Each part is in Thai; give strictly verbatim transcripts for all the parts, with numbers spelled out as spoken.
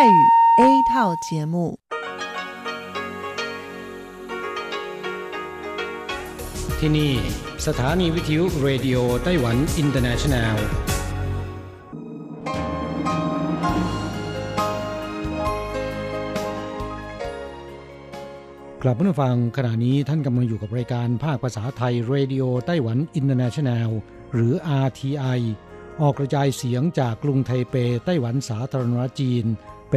泰语 A 套节目。ที่นี่สถานีวิทยุ Radio Taiwan Internationalกลับมาฟังขณะนี้ท่านกำลังอยู่กับรายการภาคภาษาไทย Radio Taiwan International หรือ อาร์ ที ไอ ออกกระจายเสียงจากกรุงไทเปไต้หวันสาธารณรัฐจีนเ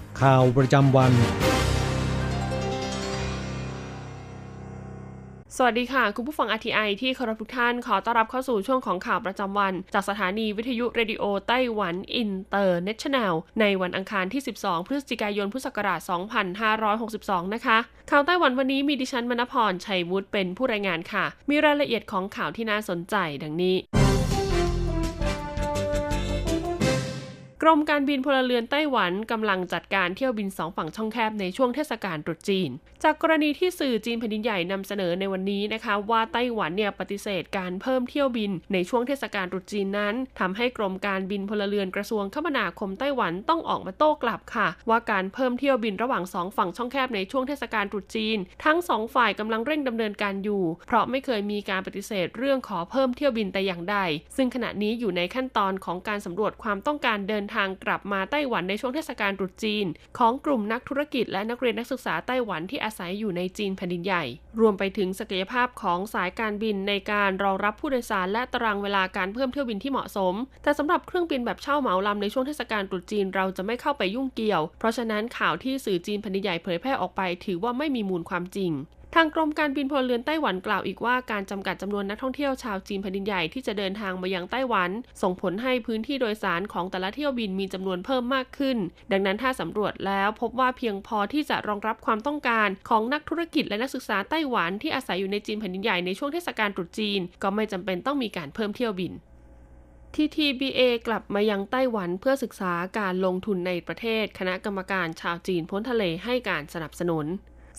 ข่าวประจำวันสวัสดีค่ะคุณผู้ฟัง อาร์ ที ไอ ที่เคารพทุกท่านขอต้อนรับเข้าสู่ช่วงของข่าวประจำวันจากสถานีวิทยุเรดิโอไต้หวันอินเตอร์เนชั่นแนลในวันอังคารที่สิบสองพฤศจิกายนพุทธศักราชสองพันห้าร้อยหกสิบสองนะคะข่าวไต้หวันวันนี้มีดิฉันมณพรชัยวุฒิเป็นผู้รายงานค่ะมีรายละเอียดของข่าวที่น่าสนใจดังนี้กรมการบินพลเรือนไต้หวันกำลังจัดการเที่ยวบินสองฝั่งช่องแคบในช่วงเทศกาลตรุษจีนจากกรณีที่สื่อจีนแผ่นดินใหญ่นำเสนอในวันนี้นะคะว่าไต้หวันเนี่ยปฏิเสธการเพิ่มเที่ยวบินในช่วงเทศกาลตรุษจีนนั้นทำให้กรมการบินพลเรือนกระทรวงคมนาคมไต้หวันต้องออกมาโต้กลับค่ะว่าการเพิ่มเที่ยวบินระหว่างสองฝั่งช่องแคบในช่วงเทศกาลตรุษจีนทั้งสองฝ่ายกำลังเร่งดำเนินการอยู่เพราะไม่เคยมีการปฏิเสธเรื่องขอเพิ่มเที่ยวบินแต่อย่างใดซึ่งขณะนี้อยู่ในขั้นตอนของการสำรวจความต้องการเดินทางกลับมาไต้หวันในช่วงเทศกาลตรุษจีนของกลุ่มนักธุรกิจและนักเรียนนักศึกษาไต้หวันที่อาศัยอยู่ในจีนแผ่นดินใหญ่รวมไปถึงศักยภาพของสายการบินในการรองรับผู้โดยสารและตารางเวลาการเพิ่มเที่ยวบินที่เหมาะสมแต่สำหรับเครื่องบินแบบเช่าเหมาลำในช่วงเทศกาลตรุษจีนเราจะไม่เข้าไปยุ่งเกี่ยวเพราะฉะนั้นข่าวที่สื่อจีนแผ่นดินใหญ่เผยแพร่ออกไปถือว่าไม่มีมูลความจริงทางกรมการบินพลเรือนไต้หวันกล่าวอีกว่าการจำกัดจำนวนนักท่องเที่ยวชาวจีนแผ่นดินใหญ่ที่จะเดินทางมายังไต้หวันส่งผลให้พื้นที่โดยสารของแต่ละเที่ยวบินมีจำนวนเพิ่มมากขึ้นดังนั้นถ้าสำรวจแล้วพบว่าเพียงพอที่จะรองรับความต้องการของนักธุรกิจและนักศึกษาไต้หวันที่อาศัยอยู่ในจีนแผ่นดินใหญ่ในช่วงเทศกาลตรุษจีนก็ไม่จำเป็นต้องมีการเพิ่มเที่ยวบินที ที บี เอ กลับมายังไต้หวันเพื่อศึกษาการลงทุนในประเทศคณะกรรมการชาวจีนพ้นทะเลให้การสนับสนุน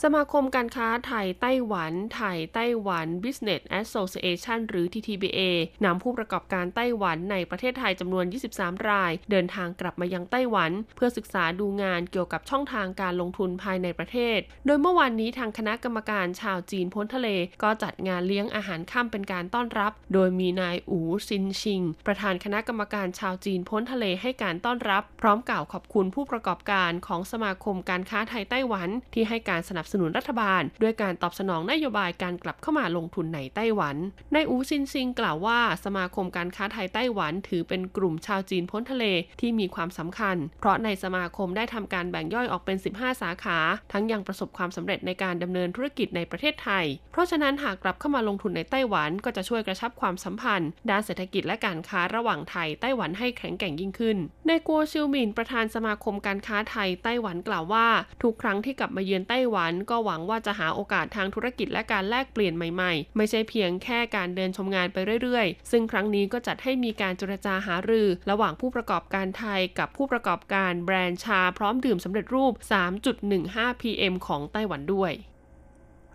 สมาคมการค้าไทยไต้หวันไทยไต้หวัน Business Association หรือ ที ที บี เอ นำผู้ประกอบการไต้หวันในประเทศไทยจำนวนยี่สิบสามรายเดินทางกลับมายังไต้หวันเพื่อศึกษาดูงานเกี่ยวกับช่องทางการลงทุนภายในประเทศโดยเมื่อวานนี้ทางคณะกรรมการชาวจีนพ้นทะเลก็จัดงานเลี้ยงอาหารค่ำเป็นการต้อนรับโดยมีนายอู๋ซินชิงประธานคณะกรรมการชาวจีนพ้นทะเลให้การต้อนรับพร้อมกล่าวขอบคุณผู้ประกอบการของสมาคมการค้าไทยไต้หวันที่ให้การสนับสนุนรัฐบาลด้วยการตอบสนองนโยบายการกลับเข้ามาลงทุนในไต้หวันนายอูซินซิงกล่าวว่าสมาคมการค้าไทยไต้หวันถือเป็นกลุ่มชาวจีนพ้นทะเลที่มีความสำคัญเพราะในสมาคมได้ทำการแบ่งย่อยออกเป็นสิบห้าสาขาทั้งยังประสบความสำเร็จในการดำเนินธุรกิจในประเทศไทยเพราะฉะนั้นหากกลับเข้ามาลงทุนในไต้หวันก็จะช่วยกระชับความสัมพันธ์ด้านเศรษฐกิจและการค้าระหว่างไทยไต้หวันให้แข็งแกร่งยิ่งขึ้นนายกัวซิวหมินประธานสมาคมการค้าไทยไต้หวันกล่าวว่าทุกครั้งที่กลับมาเยือนไต้หวันก็หวังว่าจะหาโอกาสทางธุรกิจและการแลกเปลี่ยนใหม่ๆไม่ใช่เพียงแค่การเดินชมงานไปเรื่อยๆซึ่งครั้งนี้ก็จัดให้มีการเจรจาหารือระหว่างผู้ประกอบการไทยกับผู้ประกอบการแบรนด์ชาพร้อมดื่มสำเร็จรูป สามจุดหนึ่งห้า พี เอ็ม ของไต้หวันด้วย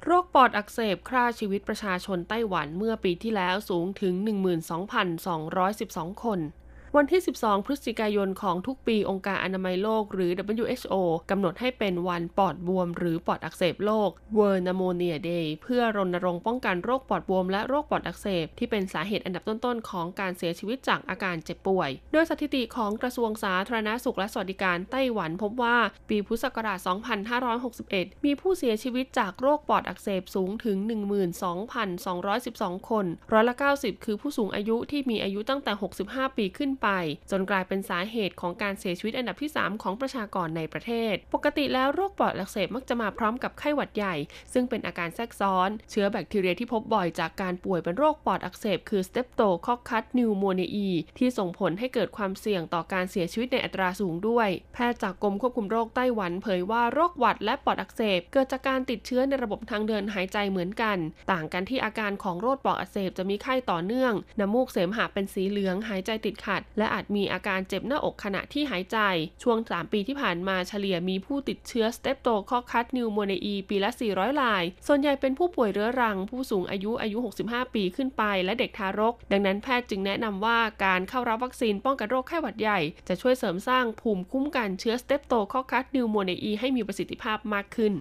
โรคปอดอักเสบฆ่าชีวิตประชาชนไต้หวันเมื่อปีที่แล้วสูงถึง หนึ่งหมื่นสองพันสองร้อยสิบสอง คนวันที่สิบสองพฤศจิกายนของทุกปีองค์การอนามัยโลกหรือ ดับเบิลยู เอช โอ กำหนดให้เป็นวันปอดบวมหรือปอดอักเสบโลก World Pneumonia Day เพื่อรณรงค์ป้องกันโรคปอดบวมและโรคปอดอักเสบที่เป็นสาเหตุอันดับต้นๆของการเสียชีวิตจากอาการเจ็บป่วยโดยสถิติของกระทรวงสาธารณสุขและสวัสดิการไต้หวันพบว่าปีพุทธศักราชสองพันห้าร้อยหกสิบเอ็ดมีผู้เสียชีวิตจากโรคปอดอักเสบสูงถึง หนึ่งหมื่นสองพันสองร้อยสิบสอง คนร้อยละเก้าสิบคือผู้สูงอายุที่มีอายุตั้งแต่หกสิบห้าปีขึ้นไป ไปจนกลายเป็นสาเหตุของการเสียชีวิตอันดับที่สามของประชากรในประเทศปกติแล้วโรคปอดอักเสบมักจะมาพร้อมกับไข้หวัดใหญ่ซึ่งเป็นอาการแทรกซ้อนเชื้อแบคทีเรียที่พบบ่อยจากการป่วยเป็นโรคปอดอักเสบคือสเตปโตคอคคัสนิวโมเนียที่ส่งผลให้เกิดความเสี่ยงต่อการเสียชีวิตในอัตราสูงด้วยแพทย์จากกรมควบคุมโรคไต้หวันเผยว่าโรคหวัดและปอดอักเสบเกิดจากการติดเชื้อในระบบทางเดินหายใจเหมือนกันต่างกันที่อาการของโรคปอดอักเสบจะมีไข้ต่อเนื่องน้ำมูกเสมหะเป็นสีเหลืองหายใจติดขัดและอาจมีอาการเจ็บหน้าอกขณะที่หายใจช่วงสามปีที่ผ่านมาเฉลี่ยมีผู้ติดเชื้อสเตปโตคอคคัสนิวโมเนียปีละสี่ร้อยรายส่วนใหญ่เป็นผู้ป่วยเรื้อรังผู้สูงอายุอายุหกสิบห้าปีขึ้นไปและเด็กทารกดังนั้นแพทย์จึงแนะนำว่าการเข้ารับวัคซีนป้องกันโรคไข้หวัดใหญ่จะช่วยเสริมสร้างภูมิคุ้มกันเชื้อสเตปโตคอคคัสนิวโมเนียให้มีประสิทธิภาพมากขึ้น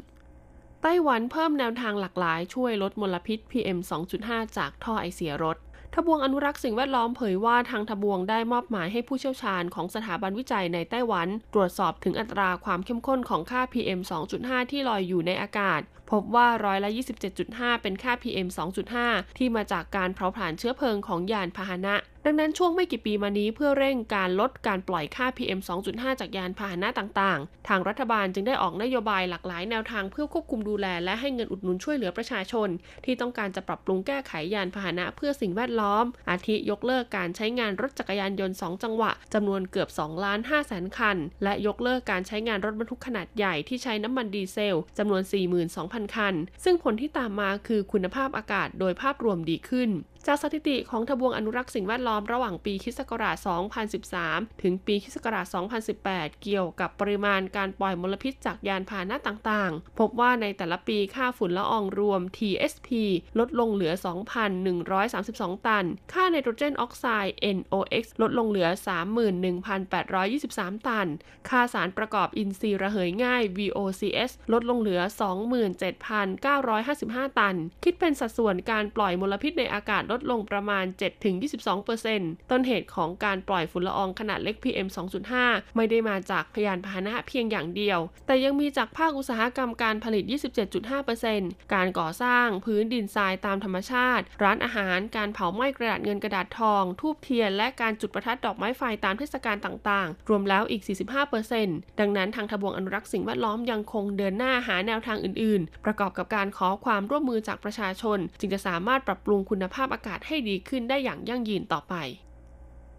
ไต้หวันเพิ่มแนวทางหลากหลายช่วยลดมลพิษ พี เอ็ม สองจุดห้า จากท่อไอเสียรถทบวงอนุรักษ์สิ่งแวดล้อมเผยว่าทางทบวงได้มอบหมายให้ผู้เชี่ยวชาญของสถาบันวิจัยในไต้หวันตรวจสอบถึงอัตราความเข้มข้นของค่า พี เอ็ม สองจุดห้า ที่ลอยอยู่ในอากาศพบว่าร้อยละ ยี่สิบเจ็ดจุดห้า เป็นค่า พี เอ็ม สองจุดห้า ที่มาจากการเผาผลาญเชื้อเพลิงของยานพาหนะดังนั้นช่วงไม่กี่ปีมานี้เพื่อเร่งการลดการปล่อยค่า พี เอ็ม สองจุดห้า จากยานพาหนะต่างๆทางรัฐบาลจึงได้ออกนโยบายหลากหลายแนวทางเพื่อควบคุมดูแลและให้เงินอุดหนุนช่วยเหลือประชาชนที่ต้องการจะปรับปรุงแก้ไขยานพาหนะเพื่อสิ่งแวดล้อมอาทิยกเลิกการใช้งานรถจักรยานยนต์สองจังหวะจำนวนเกือบ สองล้านห้าแสน คันและยกเลิกการใช้งานรถบรรทุกขนาดใหญ่ที่ใช้น้ำมันดีเซลจำนวน สี่หมื่นสองพัน คันซึ่งผลที่ตามมาคือคุณภาพอากาศโดยภาพรวมดีขึ้นจากสถิติของทบวงอนุรักษ์สิ่งแวดล้อมระหว่างปีคริสต์ศักราช สองพันสิบสาม ถึงปีคริสต์ศักราช สองพันสิบแปด เกี่ยวกับปริมาณการปล่อยมลพิษจากยานพาหนะต่างๆพบว่าในแต่ละปีค่าฝุ่นละอองรวม ที เอส พี ลดลงเหลือ สองพันหนึ่งร้อยสามสิบสอง ตันค่าไนโตรเจนออกไซด์ เอ็น โอ เอ็กซ์ ลดลงเหลือ สามหมื่นหนึ่งพันแปดร้อยยี่สิบสาม ตันค่าสารประกอบอินทรีย์ระเหยง่าย วี โอ ซี เอส ลดลงเหลือ สองหมื่นเจ็ดพันเก้าร้อยห้าสิบห้า ตันคิดเป็นสัดส่วนการปล่อยมลพิษในอากาศลดลงประมาณ เจ็ดถึงยี่สิบสองเปอร์เซ็นต์ ต้นเหตุของการปล่อยฝุ่นละอองขนาดเล็ก พี เอ็ม สองจุดห้า ไม่ได้มาจากยานพาหนะเพียงอย่างเดียวแต่ยังมีจากภาคอุตสาหกรรมการผลิต ยี่สิบเจ็ดจุดห้าเปอร์เซ็นต์ การก่อสร้างพื้นดินทรายตามธรรมชาติร้านอาหารการเผาไหม้กระดาษเงินกระดาษทองธูปเทียนและการจุดประทัดดอกไม้ไฟตามเทศกาลต่างๆรวมแล้วอีก สี่สิบห้าเปอร์เซ็นต์ ดังนั้นทางทบวงอนุรักษ์สิ่งแวดล้อมยังคงเดินหน้าหาแนวทางอื่นๆประกอบกับการขอความร่วมมือจากประชาชนจึงจะสามารถปรับปรุงคุณภาพอากาศให้ดีขึ้นได้อย่างยั่งยืนต่อไป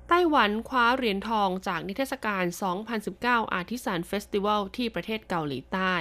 ไต้หวันคว้าเหรียญทองจากนิทรรศการ สองพันสิบเก้า Artisan Festival ที่ประเทศเกาหลีใต้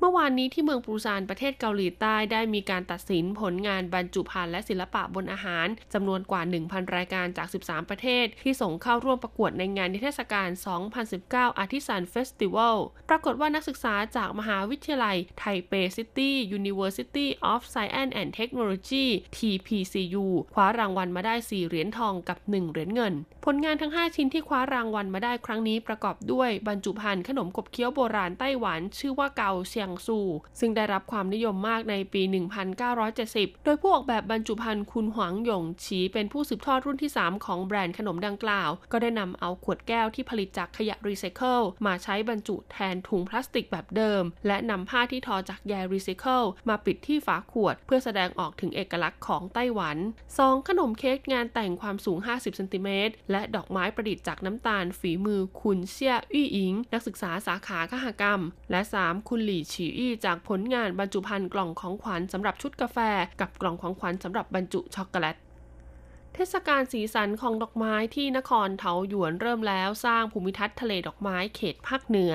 เมื่อวานนี้ที่เมืองปูซานประเทศเกาหลีใต้ได้มีการตัดสินผลงานบรรจุภัณฑ์และศิลปะบนอาหารจำนวนกว่า หนึ่งพัน รายการจากสิบสามประเทศที่ส่งเข้าร่วมประกวดในงานนิทรรศการ สองพันสิบเก้า Artisan Festival ปรากฏว่านักศึกษาจากมหาวิทยาลัย Taipei City University of Science and Technology ที พี ซี ยู คว้ารางวัลมาได้สี่เหรียญทองกับหนึ่งเหรียญเงินผลงานทั้งห้าชิ้นที่คว้ารางวัลมาได้ครั้งนี้ประกอบด้วยบรรจุภัณฑ์ขนมกบเคี้ยวโบราณไต้หวันชื่อว่าเกาเซียงซูซึ่งได้รับความนิยมมากในปี หนึ่งพันเก้าร้อยเจ็ดสิบโดยผู้ออกแบบบรรจุภัณฑ์คุณหวังหยงฉีเป็นผู้สืบทอดรุ่นที่สามของแบรนด์ขนมดังกล่าวก็ได้นำเอาขวดแก้วที่ผลิตจากขยะรีไซเคิลมาใช้บรรจุแทนถุงพลาสติกแบบเดิมและนำผ้าที่ทอจากใยรีไซเคิลมาปิดที่ฝาขวดเพื่อแสดงออกถึงเอกลักษณ์ของไต้หวันสองขนมเค้กงานแต่งความสูงห้าสิบเซนติเมตรและดอกไม้ประดิษฐ์จากน้ำตาลฝีมือคุณเซี่ยอี้อิงนักศึกษาสาขาคหกรรมและสามคุณหลี่ฉีอี้จากผลงานบรรจุภัณฑ์กล่องของขวัญสำหรับชุดกาแฟกับกล่องของขวัญสำหรับบรรจุช็อกโกแลตเทศกาลสีสันของดอกไม้ที่นครเถาหยวนเริ่มแล้วสร้างภูมิทัศน์ทะเลดอกไม้เขตภาคเหนือ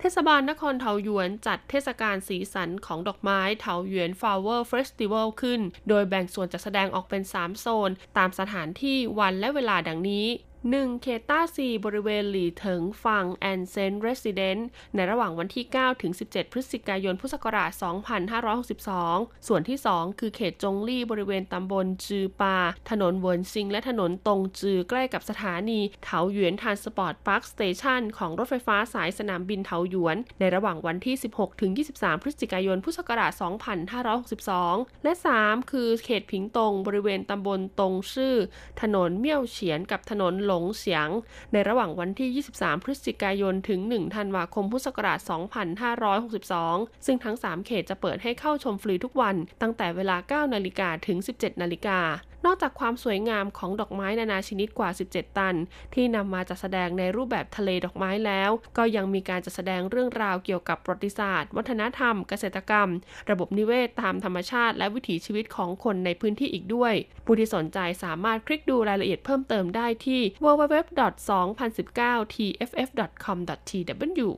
เทศบาลนครเถาหยวนจัดเทศกาลสีสันของดอกไม้เถาหยวน Flower Festival ขึ้นโดยแบ่งส่วนจัดแสดงออกเป็นสามโซนตามสถานที่วันและเวลาดังนี้หนึ่งเขตต้าซีบริเวณหลี่เถิงฟังแอนเซนเรสซิเดนต์ในระหว่างวันที่เก้าถึงสิบเจ็ดพฤศจิกายนพุทธศักราชสองพันห้าร้อยหกสิบสองส่วนที่สองคือเขตจงลี่บริเวณตำบลจือปาถนนเวินซิงและถนนตงจือใกล้กับสถานีเถาหยวนทรานสปอร์ตพาร์คสเตชั่นของรถไฟฟ้าสายสนามบินเถาหยวนในระหว่างวันที่สิบหกถึงยี่สิบสามพฤศจิกายนพุทธศักราชสองพันห้าร้อยหกสิบสองและสามคือเขตผิงตงบริเวณตำบลตงซื่อถนนเมี่ยวเฉียนกับถนนหลงเสียงในระหว่างวันที่ยี่สิบสามพฤศจิกายนถึงหนึ่งธันวาคมพุทธศักราชสองพันห้าร้อยหกสิบสองซึ่งทั้งสามเขตจะเปิดให้เข้าชมฟรีทุกวันตั้งแต่เวลาเก้านาฬิกาถึงสิบเจ็ดนาฬิกา นอกจากความสวยงามของดอกไม้นานาชนิดกว่าสิบเจ็ดตันที่นำมาจัดแสดงในรูปแบบทะเลดอกไม้แล้วก็ยังมีการจัดแสดงเรื่องราวเกี่ยวกับประวัติศาสตร์วัฒนธรรมเกษตรกรรมระบบนิเวศตามธรรมชาติและวิถีชีวิตของคนในพื้นที่อีกด้วยผู้ที่สนใจสามารถคลิกดูรายละเอียดเพิ่มเติมได้ที่ ดับเบิลยู ดับเบิลยู ดับเบิลยู ดอท สอง ศูนย์ หนึ่ง เก้า ที เอฟ เอฟ ดอท คอม ดอท ที ดับเบิลยู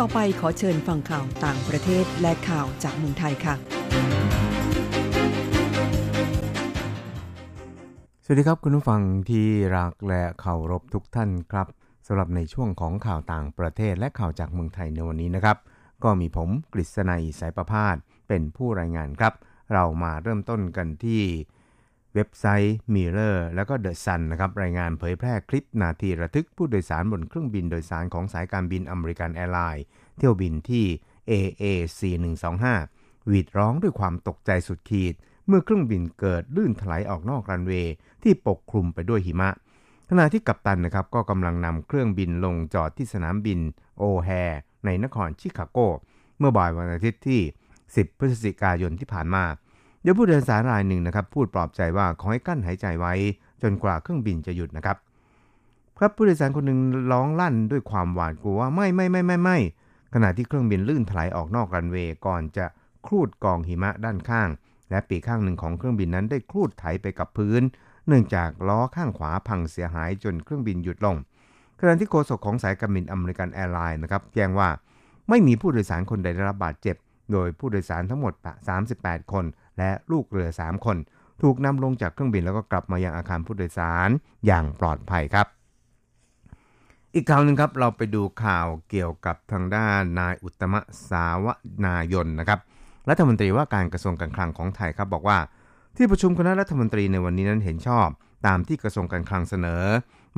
ต่อไปขอเชิญฟังข่าวต่างประเทศและข่าวจากเมืองไทยค่ะสวัสดีครับคุณผู้ฟังที่รักและเคารพทุกท่านครับสำหรับในช่วงของข่าวต่างประเทศและข่าวจากเมืองไทยในวันนี้นะครับก็มีผมกฤษณัยสายประภาสเป็นผู้รายงานครับเรามาเริ่มต้นกันที่เว็บไซต์ Mirror แล้วก็ The Sun นะครับรายงานเผยแพร่คลิปนาทีระทึกผู้โดยสารบนเครื่องบินโดยสารของสายการบินอเมริกันแอร์ไลน์เที่ยวบินที่ เอ เอ ซี หนึ่งสองห้า หวีดร้องด้วยความตกใจสุดขีดเมื่อเครื่องบินเกิดลื่นถลายออกนอกรันเวย์ที่ปกคลุมไปด้วยหิมะขณะที่กัปตันนะครับก็กำลังนำเครื่องบินลงจอดที่สนามบินโอแฮร์ในนครชิคาโกเมื่อบ่ายวันอาทิตย์ที่สิบพฤศจิกายนที่ผ่านมาโดยผู้โดยสารรายหนึ่งนะครับพูดปลอบใจว่าขอให้กั้นหายใจไว้จนกว่าเครื่องบินจะหยุดนะครับครับผู้โดยสารคนหนึ่งร้องลั่นด้วยความหวาดกลัวว่าไม่ไม่ไม่ไม่ไม่ขณะที่เครื่องบินลื่นถลายออกนอกรันเวย์ก่อนจะคลูดกองหิมะด้านข้างและปีกข้างหนึ่งของเครื่องบินนั้นได้คลูดไถไปกับพื้นเนื่องจากล้อข้างขวาพังเสียหายจนเครื่องบินหยุดลงขณะที่โฆษกของสายการบินอเมริกันแอร์ไลน์นะครับแจ้งว่าไม่มีผู้โดยสารคนใดได้รับบาดเจ็บโดยผู้โดยสารทั้งหมดสามสิบแปดคนและลูกเรือสามคนถูกนำลงจากเครื่องบินแล้วก็กลับมายังอาคารผู้โดยสารอย่างปลอดภัยครับอีกข่าวนึงครับเราไปดูข่าวเกี่ยวกับทางด้านนายอุตตมะสาวนายนนะครับรัฐมนตรีว่าการกระทรวงการคลังของไทยครับบอกว่าที่ประชุมคณะรัฐมนตรีในวันนี้นั้นเห็นชอบตามที่กระทรวงการคลังเสนอ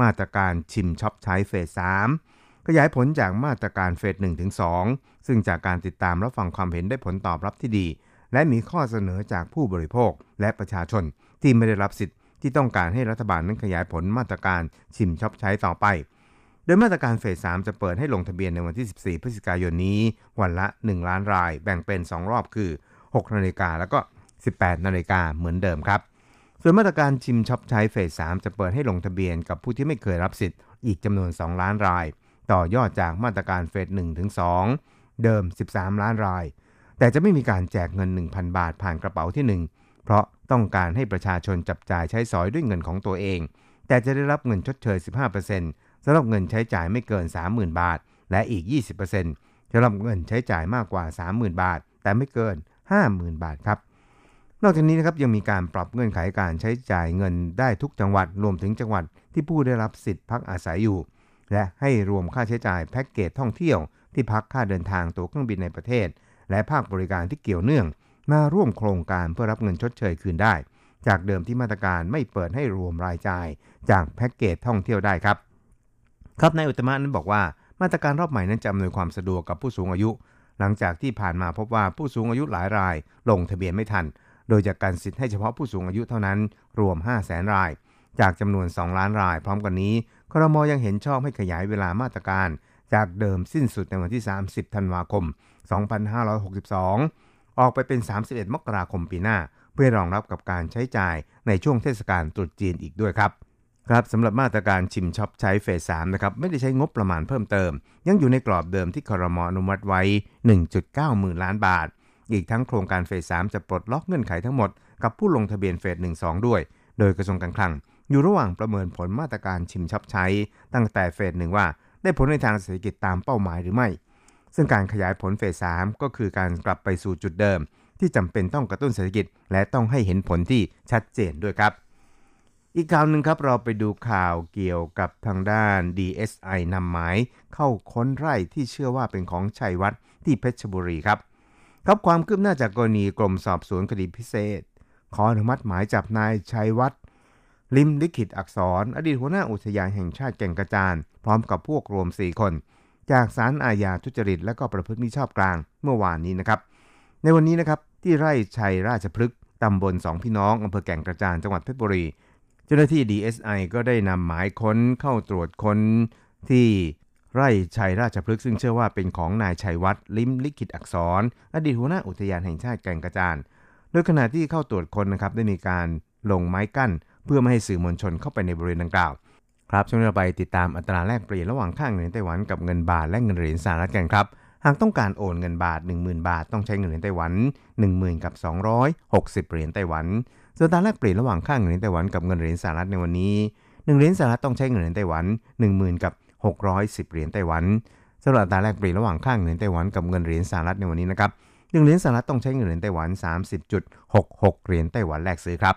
มาตรการชิมช็อปใช้เฟสสามขยายผลจากมาตรการเฟสหนึ่งถึงสองซึ่งจากการติดตามรับฟังความเห็นได้ผลตอบรับที่ดีและมีข้อเสนอจากผู้บริโภคและประชาชนที่ไม่ได้รับสิทธิ์ที่ต้องการให้รัฐบาลนั้นขยายผลมาตรการชิมช็อปใช้ต่อไปโดยมาตรการเฟสสามจะเปิดให้ลงทะเบียนในวันที่สิบสี่พฤศจิกายนนี้วันละหนึ่งล้านรายแบ่งเป็นสองรอบคือ หกนาฬิกา นแล้วก็ สิบแปดนาฬิกา นเหมือนเดิมครับส่วนมาตรการชิมช็อปใช้เฟสสามจะเปิดให้ลงทะเบียนกับผู้ที่ไม่เคยรับสิทธิ์อีกจำนวนสองล้านรายต่อยอดจากมาตรการเฟสหนึ่งถึงสองเดิมสิบสามล้านรายแต่จะไม่มีการแจกเงิน หนึ่งพัน บาทผ่านกระเป๋าที่หนึ่งเพราะต้องการให้ประชาชนจับจ่ายใช้สอยด้วยเงินของตัวเองแต่จะได้รับเงินชดเชย สิบห้าเปอร์เซ็นต์ สำหรับเงินใช้จ่ายไม่เกิน สามหมื่น บาทและอีก ยี่สิบเปอร์เซ็นต์ สำหรับเงินใช้จ่ายมากกว่า สามหมื่น บาทแต่ไม่เกิน ห้าหมื่น บาทครับนอกจากนี้นะครับยังมีการปรับเงื่อนไขการใช้จ่ายเงินได้ทุกจังหวัดรวมถึงจังหวัดที่ผู้ได้รับสิทธิพักอาศัยอยู่และให้รวมค่าใช้จ่ายแพ็คเกจท่องเที่ยวที่พักค่าเดินทางตั๋วเครื่องบินในประเทศและภาคบริการที่เกี่ยวเนื่องมาร่วมโครงการเพื่อรับเงินชดเชยคืนได้จากเดิมที่มาตรการไม่เปิดให้รวมรายจ่ายจากแพ็กเกจท่องเที่ยวได้ครับครับนายอุตตมะนั้นบอกว่ามาตรการรอบใหม่นั้นจะอำนวยความสะดวกกับผู้สูงอายุหลังจากที่ผ่านมาพบว่าผู้สูงอายุหลายรายลงทะเบียนไม่ทันโดยจากการสิทธิ์ให้เฉพาะผู้สูงอายุเท่านั้นรวม ห้าแสน รายจากจำนวนสองล้านรายพร้อมกันนี้ครม.ยังเห็นชอบให้ขยายเวลามาตรการจากเดิมสิ้นสุดในวันที่สามสิบธันวาคมสองพันห้าร้อยหกสิบสองออกไปเป็นสามสิบเอ็ดมกราคมปีหน้าเพื่อรองรับกับการใช้จ่ายในช่วงเทศกาลตรุษจีนอีกด้วยครับครับสำหรับมาตรการชิมช็อปใช้เฟสสามนะครับไม่ได้ใช้งบประมาณเพิ่มเติมยังอยู่ในกรอบเดิมที่ครม.อนุมัติไว้ หนึ่งจุดเก้า หมื่นล้านบาทอีกทั้งโครงการเฟสสามจะปลดล็อกเงื่อนไขทั้งหมดกับผู้ลงทะเบียนเฟสหนึ่งสองด้วยโดยกระทรวงการคลังอยู่ระหว่างประเมินผลมาตรการชิมช็อปใช้ตั้งแต่เฟสหนึ่งว่าได้ผลในทางเศรษฐกิจตามเป้าหมายหรือไม่ซึ่งการขยายผลเฟสสามก็คือการกลับไปสู่จุดเดิมที่จำเป็นต้องกระตุ้นเศรษฐกิจและต้องให้เห็นผลที่ชัดเจนด้วยครับอีกข่าวนึงครับเราไปดูข่าวเกี่ยวกับทางด้าน ดี เอส ไอ นำหมายเข้าค้นไร่ที่เชื่อว่าเป็นของชัยวัฒน์ที่เพชรบุรีครับครับความคืบหน้าจากกรณีกรมสอบสวนคดีพิเศษขออนุมัติหมายจับนายชัยวัฒน์ลิมลิขิตอักษรอดีตหัวหน้าอุทยานแห่งชาติแก่งกระจานพร้อมกับพวกรวมสี่คนจากศาลอาญาทุจริตและก็ประพฤติมิชอบกลางเมื่อวานนี้นะครับในวันนี้นะครับที่ไร่ชัยราชพฤกษ์ตำบลสองพี่น้องอำเภอแก่งกระจานจังหวัดเพชรบุรีเจ้าหน้าที่ ดี เอส ไอ ก็ได้นำหมายค้นเข้าตรวจค้นที่ ไร่ชัยราชพฤกษ์ซึ่งเชื่อว่าเป็นของนายชัยวัฒน์ลิ้มลิขิตอักษรอดีตหัวหน้าอุทยานแห่งชาติแก่งกระจานโดยขณะที่เข้าตรวจค้นนะครับได้มีการลงไม้กั้นเพื่อไม่ให้สื่อมวลชนเข้าไปในบริเวณดังกล่าวครับช่วงนี้เราไปติดตามอัตราแลกเปลี่ยนระหว่างค่าเงินไต้หวันกับเงินบาทและเงินเหรียญสหรัฐกันครับหากต้องการโอนเงินบาท หนึ่งหมื่น บาทต้องใช้เงินเหรียญไต้หวัน หนึ่งหมื่น กับ สองร้อยหกสิบ เหรียญไต้หวันส่วนอัตราแลกเปลี่ยนระหว่างค่าเงินไต้หวันกับเงินเหรียญสหรัฐในวันนี้หนึ่งเหรียญสหรัฐต้องใช้เงินเหรียญไต้หวัน หนึ่งหมื่น กับ หกร้อยสิบ เหรียญไต้หวันสำหรับอัตราแลกเปลี่ยนระหว่างค่าเงินไต้หวันกับเงินเหรียญสหรัฐในวันนี้นะครับหนึ่งเหรียญสหรัฐต้องใช้เงินเหรียญไต้หวัน สามสิบจุดหกหก เหรียญไต้หวันแลกซื้อครับ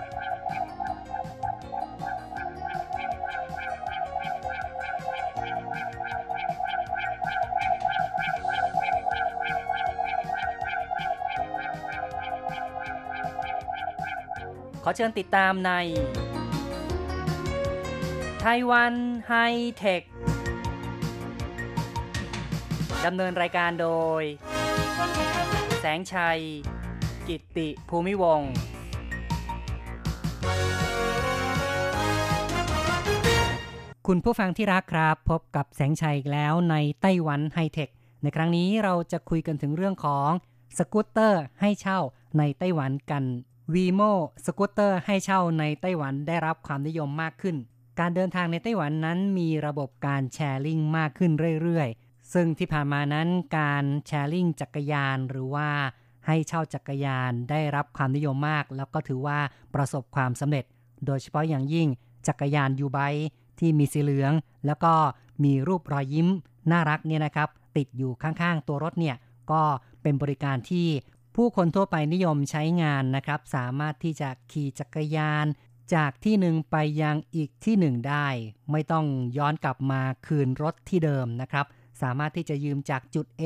ขอเชิญติดตามในไต้หวันไฮเทคดำเนินรายการโดยแสงชัยกิตติภูมิวงศ์คุณผู้ฟังที่รักครับพบกับแสงชัยอีกแล้วในไต้หวันไฮเทคในครั้งนี้เราจะคุยกันถึงเรื่องของสกูตเตอร์ให้เช่าในไต้หวันกันVimo สกูตเตอร์ให้เช่าในไต้หวันได้รับความนิยมมากขึ้นการเดินทางในไต้หวันนั้นมีระบบการแชร์ลิงมากขึ้นเรื่อยๆซึ่งที่ผ่านมานั้นการแชร์ลิงจักรยานหรือว่าให้เช่าจักรยานได้รับความนิยมมากแล้วก็ถือว่าประสบความสำเร็จโดยเฉพาะอย่างยิ่งจักรยานยูไบค์ที่มีสีเหลืองแล้วก็มีรูปรอยยิ้มน่ารักเนี่ยนะครับติดอยู่ข้างๆตัวรถเนี่ยก็เป็นบริการที่ผู้คนทั่วไปนิยมใช้งานนะครับสามารถที่จะขี่จักรยานจากที่หนึ่งไปยังอีกที่หนึ่งได้ไม่ต้องย้อนกลับมาคืนรถที่เดิมนะครับสามารถที่จะยืมจากจุด A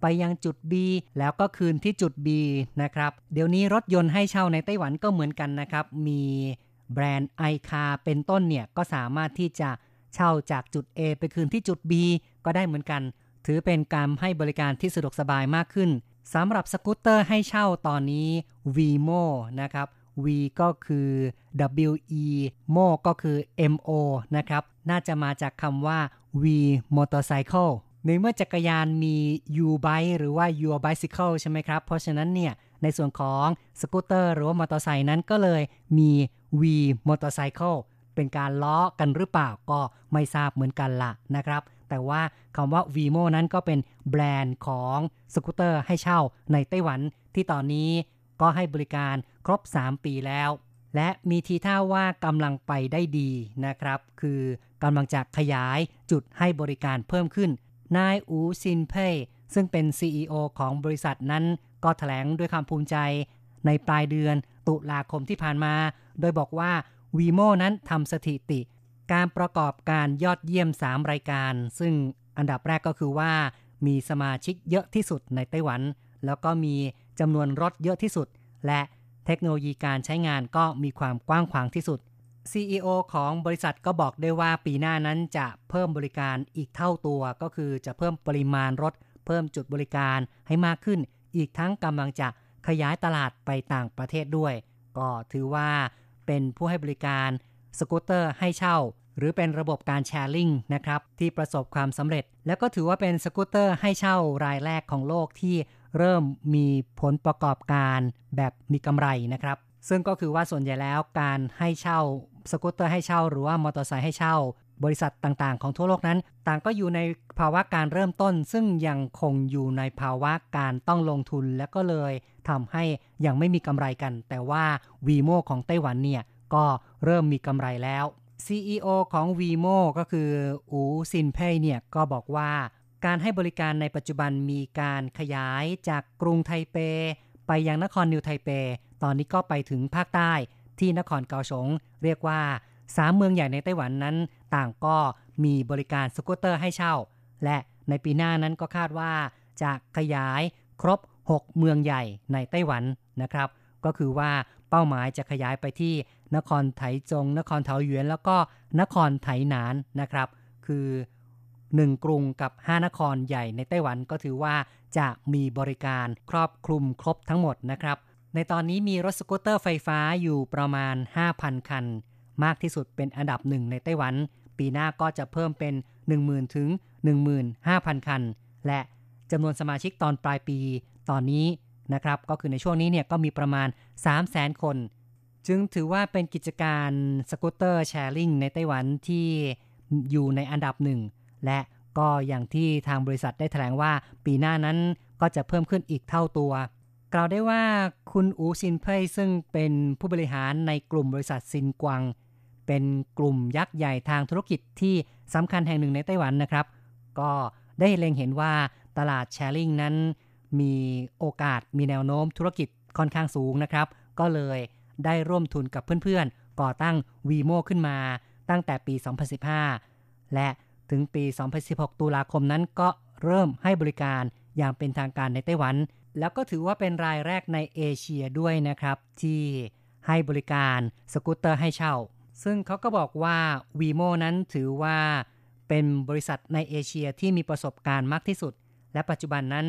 ไปยังจุด B แล้วก็คืนที่จุด B นะครับเดี๋ยวนี้รถยนต์ให้เช่าในไต้หวันก็เหมือนกันนะครับมีแบรนด์ iCar เป็นต้นเนี่ยก็สามารถที่จะเช่าจากจุด A ไปคืนที่จุด B ก็ได้เหมือนกันถือเป็นการให้บริการที่สะดวกสบายมากขึ้นสำหรับสกูตเตอร์ให้เช่าตอนนี้ Vimo นะครับ V ก็คือ W E Mo ก็คือ M O นะครับน่าจะมาจากคำว่า V Motorcycle ในเมื่อจักรยานมี U Bike หรือว่า Your Bicycle ใช่ไหมครับเพราะฉะนั้นเนี่ยในส่วนของสกูตเตอร์หรือว่ามอเตอร์ไซค์นั้นก็เลยมี V Motorcycle เป็นการล้อกันหรือเปล่าก็ไม่ทราบเหมือนกันล่ะนะครับแต่ว่าคำว่า Vimo นั้นก็เป็นแบรนด์ของสกูตเตอร์ให้เช่าในไต้หวันที่ตอนนี้ก็ให้บริการครบสามปีแล้วและมีทีท่าว่ากำลังไปได้ดีนะครับคือกำลังจะขยายจุดให้บริการเพิ่มขึ้นนายอูซินเพ่ซึ่งเป็น ซี อี โอ ของบริษัทนั้นก็แถลงด้วยความภูมิใจในปลายเดือนตุลาคมที่ผ่านมาโดยบอกว่า Vimo นั้นทำสถิติการประกอบการยอดเยี่ยมสามรายการซึ่งอันดับแรกก็คือว่ามีสมาชิกเยอะที่สุดในไต้หวันแล้วก็มีจำนวนรถเยอะที่สุดและเทคโนโลยีการใช้งานก็มีความกว้างขวางที่สุด ซี อี โอ ของบริษัทก็บอกได้ว่าปีหน้านั้นจะเพิ่มบริการอีกเท่าตัวก็คือจะเพิ่มปริมาณรถเพิ่มจุดบริการให้มากขึ้นอีกทั้งกำลังจะขยายตลาดไปต่างประเทศด้วยก็ถือว่าเป็นผู้ให้บริการสกูตเตอร์ให้เช่าหรือเป็นระบบการแชร์ลิงนะครับที่ประสบความสำเร็จแล้วก็ถือว่าเป็นสกูตเตอร์ให้เช่ารายแรกของโลกที่เริ่มมีผลประกอบการแบบมีกำไรนะครับซึ่งก็คือว่าส่วนใหญ่แล้วการให้เช่าสกูตเตอร์ให้เช่าหรือว่ามอเตอร์ไซค์ให้เช่าบริษัทต่างๆของทั่วโลกนั้นต่างก็อยู่ในภาวะการเริ่มต้นซึ่งยังคงอยู่ในภาวะการต้องลงทุนและก็เลยทำให้ยังไม่มีกำไรกันแต่ว่า Vimo ของไต้หวันเนี่ยก็เริ่มมีกำไรแล้ว ซี อี โอ ของ Vimo ก็คืออูซินเพ่เนี่ยก็บอกว่าการให้บริการในปัจจุบันมีการขยายจากกรุงไทเปไปยังนครนิวไทเปตอนนี้ก็ไปถึงภาคใต้ที่นครเกาสงเรียกว่าสามเมืองใหญ่ในไต้หวันนั้นต่างก็มีบริการสกูตเตอร์ให้เช่าและในปีหน้านั้นก็คาดว่าจะขยาย ครบหกเมืองใหญ่ในไต้หวันนะครับก็คือว่าเป้าหมายจะขยายไปที่นครไถจงนครเทาหยวนแล้วก็นครไถหนานนะครับคือหนึ่งกรุงกับห้านครใหญ่ในไต้หวันก็ถือว่าจะมีบริการครอบคลุมครบทั้งหมดนะครับในตอนนี้มีรถสกูตเตอร์ไฟฟ้าอยู่ประมาณ ห้าพัน คันมากที่สุดเป็นอันดับหนึ่งในไต้หวันปีหน้าก็จะเพิ่มเป็น หนึ่งหมื่น ถึง หนึ่งหมื่นห้าพัน คันและจำนวนสมาชิกตอนปลายปีตอนนี้นะครับก็คือในช่วงนี้เนี่ยก็มีประมาณ สามแสน คนจึงถือว่าเป็นกิจการสกูตเตอร์แชร์ลิงในไต้หวันที่อยู่ในอันดับหนึ่งและก็อย่างที่ทางบริษัทได้แถลงว่าปีหน้านั้นก็จะเพิ่มขึ้นอีกเท่าตัวกล่าวได้ว่าคุณอูซินเพ่ยซึ่งเป็นผู้บริหารในกลุ่มบริษัทซินกวังเป็นกลุ่มยักษ์ใหญ่ทางธุรกิจที่สำคัญแห่งหนึ่งในไต้หวันนะครับก็ได้เล็งเห็นว่าตลาดแชร์ลิงนั้นมีโอกาสมีแนวโน้มธุรกิจค่อนข้างสูงนะครับก็เลยได้ร่วมทุนกับเพื่อนๆก่อตั้ง Vimo ขึ้นมาตั้งแต่ปีสองพันสิบห้าและถึงปีสองพันสิบหกตุลาคมนั้นก็เริ่มให้บริการอย่างเป็นทางการในไต้หวันแล้วก็ถือว่าเป็นรายแรกในเอเชียด้วยนะครับที่ให้บริการสกูตเตอร์ให้เช่าซึ่งเขาก็บอกว่า Vimo นั้นถือว่าเป็นบริษัทในเอเชียที่มีประสบการณ์มากที่สุดและปัจจุบันนั้น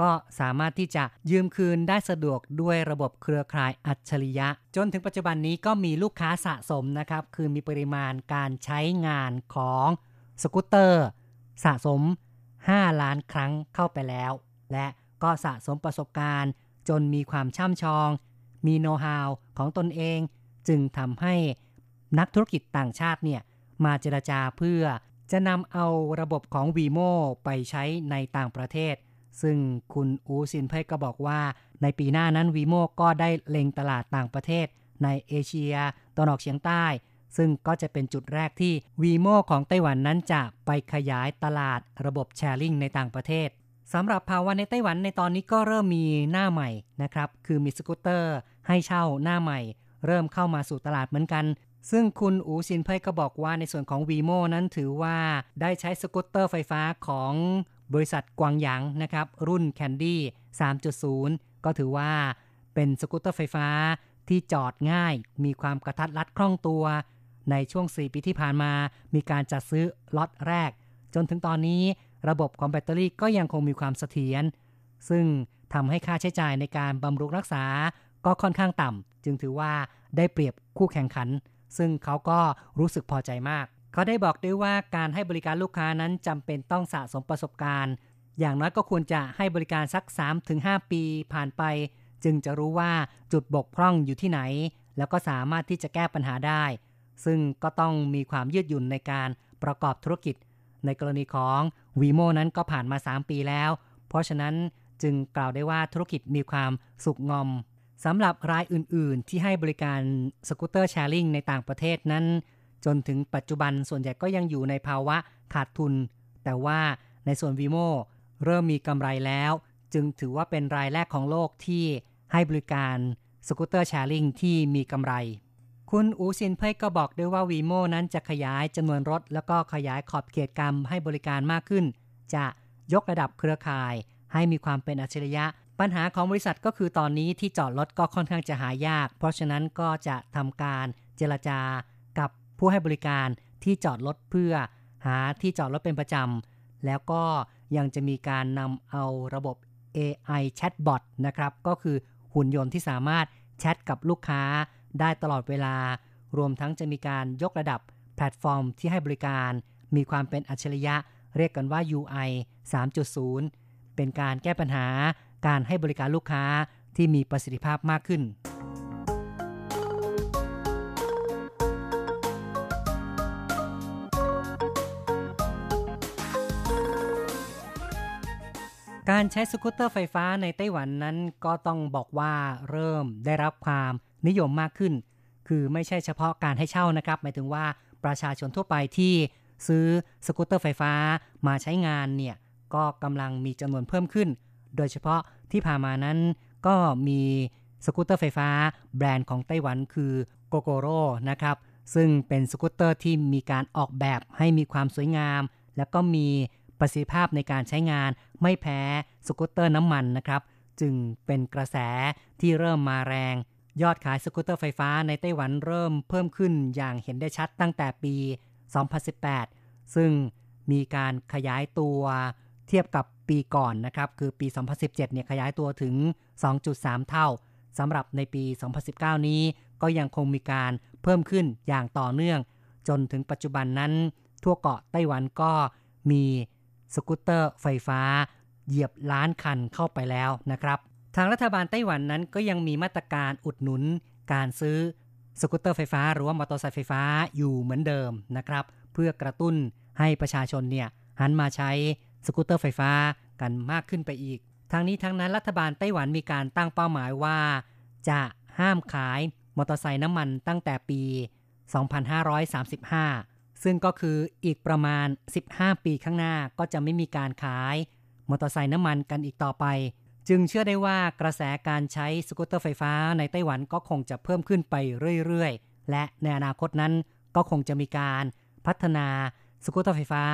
ก็สามารถที่จะยืมคืนได้สะดวกด้วยระบบเครือข่ายอัจฉริยะจนถึงปัจจุบันนี้ก็มีลูกค้าสะสมนะครับคือมีปริมาณการใช้งานของสกูตเตอร์สะสมห้าล้านครั้งเข้าไปแล้วและก็สะสมประสบการณ์จนมีความช่ำชองมีโนว์ฮาวของตนเองจึงทำให้นักธุรกิจต่างชาติเนี่ยมาเจรจาเพื่อจะนำเอาระบบของ Vimo ไปใช้ในต่างประเทศซึ่งคุณอูซินเพ่ยก็บอกว่าในปีหน้านั้น Vimo ก็ได้เล็งตลาดต่างประเทศในเอเชียตะวันออกเฉียงใต้ซึ่งก็จะเป็นจุดแรกที่ Vimo ของไต้หวันนั้นจะไปขยายตลาดระบบแชร์ลิงในต่างประเทศสำหรับภาวะในไต้หวันในตอนนี้ก็เริ่มมีหน้าใหม่นะครับคือมีสกูตเตอร์ให้เช่าหน้าใหม่เริ่มเข้ามาสู่ตลาดเหมือนกันซึ่งคุณอูซินเพ่ยก็บอกว่าในส่วนของ Vimo นั้นถือว่าได้ใช้สกูตเตอร์ไฟฟ้าของบริษัทกวางหยางนะครับรุ่น Candy สามจุดศูนย์ ก็ถือว่าเป็นสกูตเตอร์ไฟฟ้าที่จอดง่ายมีความกระทัดรัดคล่องตัวในช่วงสี่ปีที่ผ่านมามีการจัดซื้อล็อตแรกจนถึงตอนนี้ระบบของแบตเตอรี่ก็ยังคงมีความเสถียรซึ่งทำให้ค่าใช้จ่ายในการบำรุงรักษาก็ค่อนข้างต่ำจึงถือว่าได้เปรียบคู่แข่งขันซึ่งเขาก็รู้สึกพอใจมากเขาได้บอกด้วยว่าการให้บริการลูกค้านั้นจำเป็นต้องสะสมประสบการณ์อย่างน้อยก็ควรจะให้บริการสัก สามถึงห้า ปีผ่านไปจึงจะรู้ว่าจุดบกพร่องอยู่ที่ไหนแล้วก็สามารถที่จะแก้ปัญหาได้ซึ่งก็ต้องมีความยืดหยุ่นในการประกอบธุรกิจในกรณีของ Vimo นั้นก็ผ่านมาสามปีแล้วเพราะฉะนั้นจึงกล่าวได้ว่าธุรกิจมีความสุขงอมสำหรับรายอื่นๆที่ให้บริการสกูตเตอร์แชร์ลิงในต่างประเทศนั้นจนถึงปัจจุบันส่วนใหญ่ก็ยังอยู่ในภาวะขาดทุนแต่ว่าในส่วน Vimo เริ่มมีกำไรแล้วจึงถือว่าเป็นรายแรกของโลกที่ให้บริการสกูตเตอร์แชร์ลิงที่มีกำไรคุณอูซินเพ่ยก็บอกด้วยว่า Vimo นั้นจะขยายจำนวนรถแล้วก็ขยายขอบเขตการให้บริการมากขึ้นจะยกระดับเครือข่ายให้มีความเป็นอัจฉริยะปัญหาของบริษัทก็คือตอนนี้ที่จอดรถก็ค่อนข้างจะหายากเพราะฉะนั้นก็จะทำการเจรจากับผู้ให้บริการที่จอดรถเพื่อหาที่จอดรถเป็นประจำแล้วก็ยังจะมีการนำเอาระบบ เอ ไอ Chatbot นะครับก็คือหุ่นยนต์ที่สามารถแชทกับลูกค้าได้ตลอดเวลารวมทั้งจะมีการยกระดับแพลตฟอร์มที่ให้บริการมีความเป็นอัจฉริยะเรียกกันว่า ยู ไอ สามจุดศูนย์ เป็นการแก้ปัญหาการให้บริการลูกค้าที่มีประสิทธิภาพมากขึ้นการใช้สกูตเตอร์ไฟฟ้าในไต้หวันนั้นก็ต้องบอกว่าเริ่มได้รับความนิยมมากขึ้นคือไม่ใช่เฉพาะการให้เช่านะครับหมายถึงว่าประชาชนทั่วไปที่ซื้อสกูตเตอร์ไฟฟ้ามาใช้งานเนี่ยก็กำลังมีจำนวนเพิ่มขึ้นโดยเฉพาะที่ผ่านมานั้นก็มีสกูตเตอร์ไฟฟ้าแบรนด์ของไต้หวันคือโกโกโร่นะครับซึ่งเป็นสกูตเตอร์ที่มีการออกแบบให้มีความสวยงามแล้วก็มี ประสิทธิภาพในการใช้งานไม่แพ้สกูตเตอร์น้ำมันนะครับจึงเป็นกระแสที่เริ่มมาแรงยอดขายสกูตเตอร์ไฟฟ้าในไต้หวันเริ่มเพิ่มขึ้นอย่างเห็นได้ชัดตั้งแต่ปีสองพันสิบแปดซึ่งมีการขยายตัวเทียบกับปีก่อนนะครับคือปีสองพันสิบเจ็ดเนี่ยขยายตัวถึง สองจุดสาม เท่าสำหรับในปีสองพันสิบเก้านี้ก็ยังคงมีการเพิ่มขึ้นอย่างต่อเนื่องจนถึงปัจจุบันนั้นทั่วเกาะไต้หวันก็มีสกูตเตอร์ไฟฟ้าเหยียบล้านคันเข้าไปแล้วนะครับทางรัฐบาลไต้หวันนั้นก็ยังมีมาตรการอุดหนุนการซื้อสกูตเตอร์ไฟฟ้าหรือว่ามอเตอร์ไซค์ไฟฟ้าอยู่เหมือนเดิมนะครับเพื่อกระตุ้นให้ประชาชนเนี่ยหันมาใช้สกูตเตอร์ไฟฟ้ากันมากขึ้นไปอีกทางนี้ทั้งนั้นรัฐบาลไต้หวันมีการตั้งเป้าหมายว่าจะห้ามขายมอเตอร์ไซค์น้ำมันตั้งแต่ปีสองพันห้าร้อยสามสิบห้าซึ่งก็คืออีกประมาณสิบห้าปีข้างหน้าก็จะไม่มีการขายมอเตอร์ไซค์น้ำมันกันอีกต่อไปจึงเชื่อได้ว่ากระแสการใช้สกูตเตอร์ไฟฟ้าในไต้หวันก็คงจะเพิ่มขึ้นไปเรื่อยๆและในอนาคตนั้นก็คงจะมีการพัฒนาสกูตเตอร์ไฟฟ้า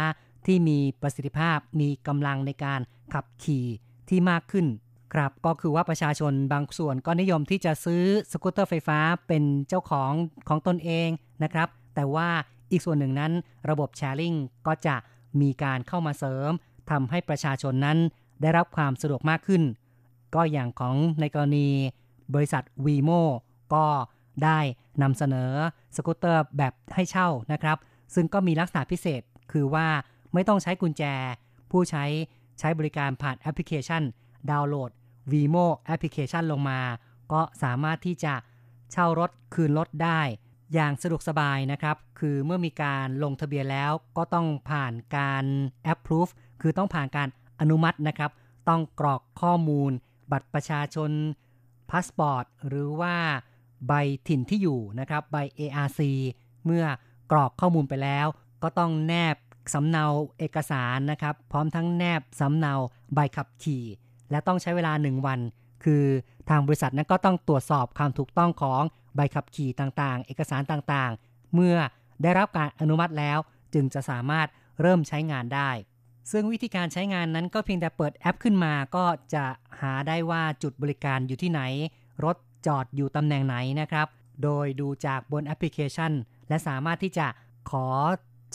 ที่มีประสิทธิภาพมีกำลังในการขับขี่ที่มากขึ้นครับก็คือว่าประชาชนบางส่วนก็นิยมที่จะซื้อสกูตเตอร์ไฟฟ้าเป็นเจ้าของของตนเองนะครับแต่ว่าอีกส่วนหนึ่งนั้นระบบแชร์ลิงก็จะมีการเข้ามาเสริมทำให้ประชาชนนั้นได้รับความสะดวกมากขึ้นก็อย่างของในกรณีบริษัท Vimo ก็ได้นำเสนอสกูตเตอร์แบบให้เช่านะครับซึ่งก็มีลักษณะพิเศษคือว่าไม่ต้องใช้กุญแจผู้ใช้ใช้บริการผ่านแอปพลิเคชันดาวน์โหลด Vimo แอปพลิเคชันลงมาก็สามารถที่จะเช่ารถคืนรถได้อย่างสะดวกสบายนะครับคือเมื่อมีการลงทะเบียนแล้วก็ต้องผ่านการ approve คือต้องผ่านการอนุมัตินะครับต้องกรอกข้อมูลบัตรประชาชนพาสปอร์ตหรือว่าใบถิ่นที่อยู่นะครับใบ เอ อาร์ ซี เมื่อกรอกข้อมูลไปแล้วก็ต้องแนบสำเนาเอกสารนะครับพร้อมทั้งแนบสำเนาใบขับขี่และต้องใช้เวลาหนึ่งวันคือทางบริษัทนั้นก็ต้องตรวจสอบความถูกต้องของใบขับขี่ต่างๆเอกสารต่างๆเมื่อได้รับการอนุมัติแล้วจึงจะสามารถเริ่มใช้งานได้ซึ่งวิธีการใช้งานนั้นก็เพียงแต่เปิดแอปขึ้นมาก็จะหาได้ว่าจุดบริการอยู่ที่ไหนรถจอดอยู่ตำแหน่งไหนนะครับโดยดูจากบนแอปพลิเคชันและสามารถที่จะขอ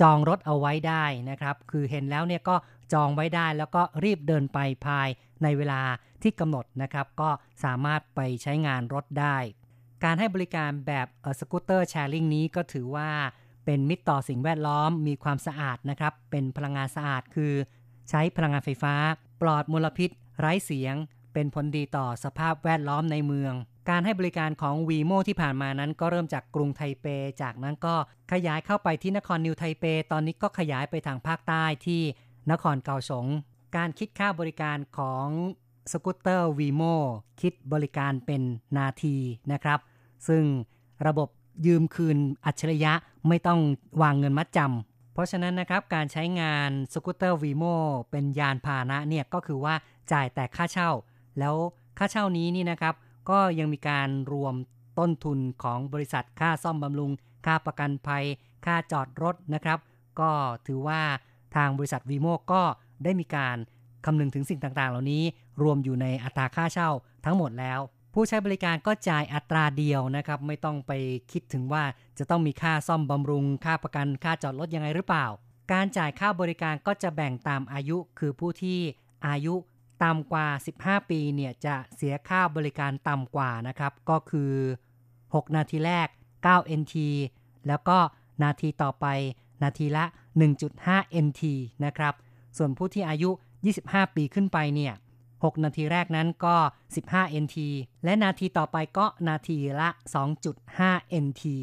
จองรถเอาไว้ได้นะครับคือเห็นแล้วเนี่ยก็จองไว้ได้แล้วก็รีบเดินไปภายในเวลาที่กำหนดนะครับก็สามารถไปใช้งานรถได้การให้บริการแบบสกูตเตอร์แชร์ลิงนี้ก็ถือว่าเป็นมิตรต่อสิ่งแวดล้อมมีความสะอาดนะครับเป็นพลังงานสะอาดคือใช้พลังงานไฟฟ้าปลอดมลพิษไร้เสียงเป็นผลดีต่อสภาพแวดล้อมในเมืองการให้บริการของ Vimo ที่ผ่านมานั้นก็เริ่มจากกรุงไทเปจากนั้นก็ขยายเข้าไปที่นครนิวไทเปตอนนี้ก็ขยายไปทางภาคใต้ที่นครเกาสงการคิดค่าบริการของสกูตเตอร์ Vimo คิดบริการเป็นนาทีนะครับซึ่งระบบยืมคืนอัจฉริยะไม่ต้องวางเงินมัดจำเพราะฉะนั้นนะครับการใช้งานสกูตเตอร์ Vimo เป็นยานพาหนะเนี่ยก็คือว่าจ่ายแต่ค่าเช่าแล้วค่าเช่านี้นี่นะครับก็ยังมีการรวมต้นทุนของบริษัทค่าซ่อมบำรุงค่าประกันภัยค่าจอดรถนะครับก็ถือว่าทางบริษัท Vimo ก็ได้มีการคำนึงถึงสิ่งต่างๆเหล่านี้รวมอยู่ในอัตราค่าเช่าทั้งหมดแล้วผู้ใช้บริการก็จ่ายอัตราเดียวนะครับไม่ต้องไปคิดถึงว่าจะต้องมีค่าซ่อมบำรุงค่าประกันค่าจอดรถยังไงหรือเปล่าการจ่ายค่าบริการก็จะแบ่งตามอายุคือผู้ที่อายุต่ำกว่าสิบห้าปีเนี่ยจะเสียค่าบริการต่ำกว่านะครับก็คือหกนาทีแรกเก้า เอ็น ที แล้วก็นาทีต่อไปนาทีละ หนึ่งจุดห้า เอ็น ที นะครับส่วนผู้ที่อายุยี่สิบห้าปีขึ้นไปเนี่ยหกนาทีแรกนั้นก็สิบห้า เอ็น ที และนาทีต่อไปก็นาทีละ สองจุดห้า เอ็น ที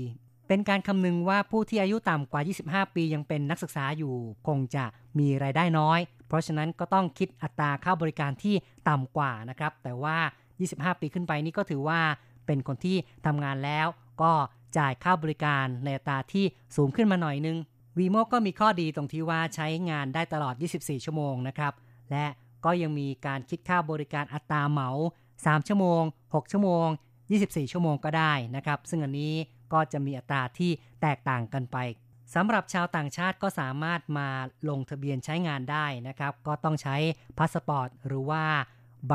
เป็นการคำนึงว่าผู้ที่อายุต่ำกว่ายี่สิบห้าปียังเป็นนักศึกษาอยู่คงจะมีรายได้น้อยเพราะฉะนั้นก็ต้องคิดอัตราค่าบริการที่ต่ำกว่านะครับแต่ว่ายี่สิบห้าปีขึ้นไปนี่ก็ถือว่าเป็นคนที่ทำงานแล้วก็จ่ายค่าบริการในอัตราที่สูงขึ้นมาหน่อยนึง Vimo ก็มีข้อดีตรงที่ว่าใช้งานได้ตลอดยี่สิบสี่ชั่วโมงนะครับและก็ยังมีการคิดค่าบริการอัตราเหมาสามชั่วโมงหกชั่วโมงยี่สิบสี่ชั่วโมงก็ได้นะครับซึ่งอันนี้ก็จะมีอัตราที่แตกต่างกันไป สำหรับชาวต่างชาติก็สามารถมาลงทะเบียนใช้งานได้นะครับก็ต้องใช้พาสปอร์ตหรือว่าใบ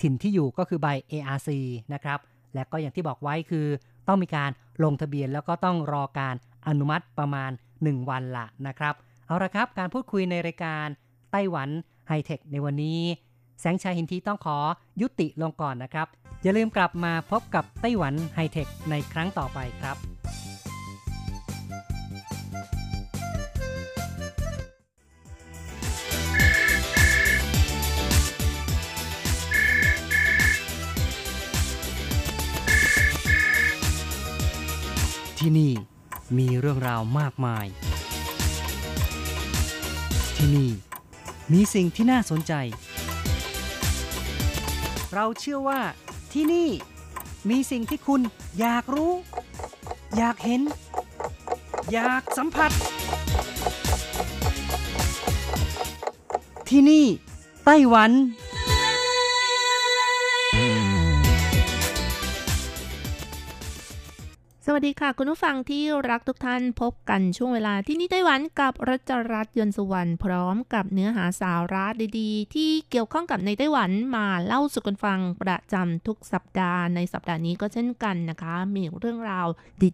ถิ่นที่อยู่ก็คือใบ เอ อาร์ ซี นะครับและก็อย่างที่บอกไว้คือต้องมีการลงทะเบียนแล้วก็ต้องรอการอนุมัติประมาณหนึ่งวันละนะครับเอาละครับการพูดคุยในรายการไต้หวันไฮเทคในวันนี้แสงชัยหินทีต้องขอยุติลงก่อนนะครับอย่าลืมกลับมาพบกับไต้หวันไฮเทคในครั้งต่อไปครับที่นี่มีเรื่องราวมากมายที่นี่มีสิ่งที่น่าสนใจเราเชื่อว่าที่นี่มีสิ่งที่คุณอยากรู้อยากเห็นอยากสัมผัสที่นี่ไต้หวันสวัสดีค่ะคุณผู้ฟังที่รักทุกท่านพบกันช่วงเวลาที่นี่ไต้หวันกับรัชรัตน์ยนต์สุวรรณพร้อมกับเนื้อหาสาระดีๆที่เกี่ยวข้องกับในไต้หวันมาเล่าสู่กันฟังประจำทุกสัปดาห์ในสัปดาห์นี้ก็เช่นกันนะคะมีเรื่องราว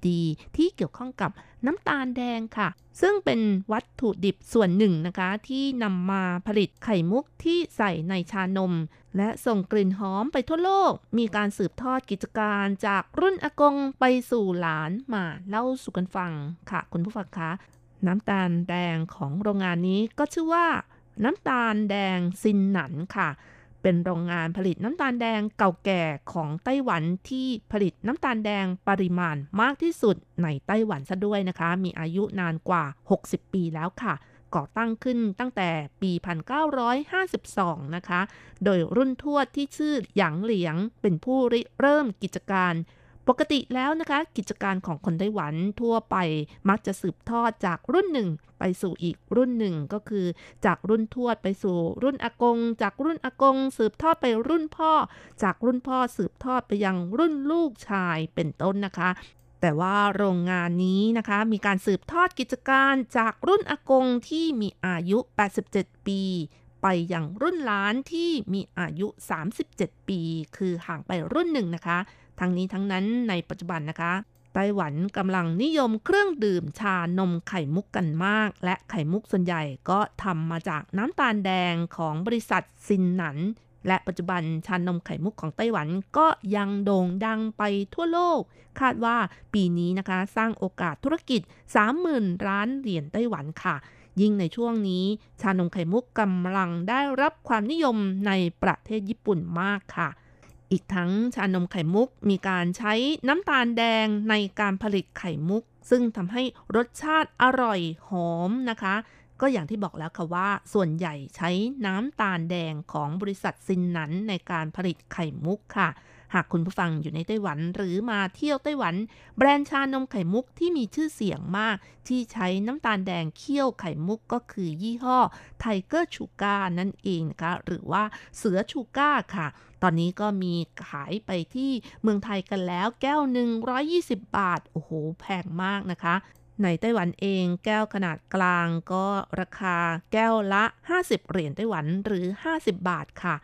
ดีๆที่เกี่ยวข้องกับน้ำตาลแดงค่ะซึ่งเป็นวัตถุดิบส่วนหนึ่งนะคะที่นำมาผลิตไข่มุกที่ใส่ในชานมและส่งกลิ่นหอมไปทั่วโลกมีการสืบทอดกิจการจากรุ่นอากงไปสู่หลานมาเล่าสู่กันฟังค่ะคุณผู้ฟังคะน้ำตาลแดงของโรงงานนี้ก็ชื่อว่าน้ำตาลแดงซินหนันค่ะเป็นโรงงานผลิตน้ำตาลแดงเก่าแก่ของไต้หวันที่ผลิตน้ำตาลแดงปริมาณมากที่สุดในไต้หวันซะด้วยนะคะมีอายุนานกว่าหกสิบปีแล้วค่ะก่อตั้งขึ้นตั้งแต่ปีหนึ่งพันเก้าร้อยห้าสิบสองนะคะโดยรุ่นทวดที่ชื่อหยางเหลียงเป็นผู้ริเริ่มกิจการปกติแล้วนะคะกิจการของคนไต้หวันทั่วไปมักจะสืบทอดจากรุ่นหนึ่งไปสู่อีกรุ่นหนึ่งก็คือจากรุ่นทวดไปสู่รุ่นอากงจากรุ่นอากงสืบทอดไปรุ่นพ่อจากรุ่นพ่อสืบทอดไปยังรุ่นลูกชายเป็นต้นนะคะแต่ว่าโรงงานนี้นะคะมีการสืบทอดกิจการจากรุ่นอากงที่มีอายุแปดสิบเจ็ดปีไปยังรุ่นหลานที่มีอายุสามสิบเจ็ดปีคือห่างไปรุ่นหนึ่งนะคะทั้งนี้ทั้งนั้นในปัจจุบันนะคะไต้หวันกำลังนิยมเครื่องดื่มชานมไข่มุกกันมากและไข่มุกส่วนใหญ่ก็ทำมาจากน้ำตาลแดงของบริษัทซินหนันและปัจจุบันชานมไข่มุกของไต้หวันก็ยังโด่งดังไปทั่วโลกคาดว่าปีนี้นะคะสร้างโอกาสธุรกิจ สามหมื่น ล้านเหรียญไต้หวันค่ะยิ่งในช่วงนี้ชานมไข่มุกกำลังได้รับความนิยมในประเทศญี่ปุ่นมากค่ะอีกทั้งชานมไข่มุกมีการใช้น้ำตาลแดงในการผลิตไข่มุกซึ่งทำให้รสชาติอร่อยหอมนะคะก็อย่างที่บอกแล้วค่ะว่าส่วนใหญ่ใช้น้ำตาลแดงของบริษัทซินหนันในการผลิตไข่มุกค่ะหากคุณผู้ฟังอยู่ในไต้หวันหรือมาเที่ยวไต้หวันแบรนด์ชานมไข่มุกที่มีชื่อเสียงมากที่ใช้น้ำตาลแดงเคี่ยวไข่มุกก็คือยี่ห้อไทเกอร์ชูการ์นั่นเองนะคะหรือว่าเสือชูการ์ค่ะตอนนี้ก็มีขายไปที่เมืองไทยกันแล้วแก้วหนึ่งร้อยยี่สิบบาทโอ้โหแพงมากนะคะในไต้หวันเองแก้วขนาดกลางก็ราคาแก้วละห้าสิบเหรียญไต้หวันหรือห้าสิบบาทค่ะ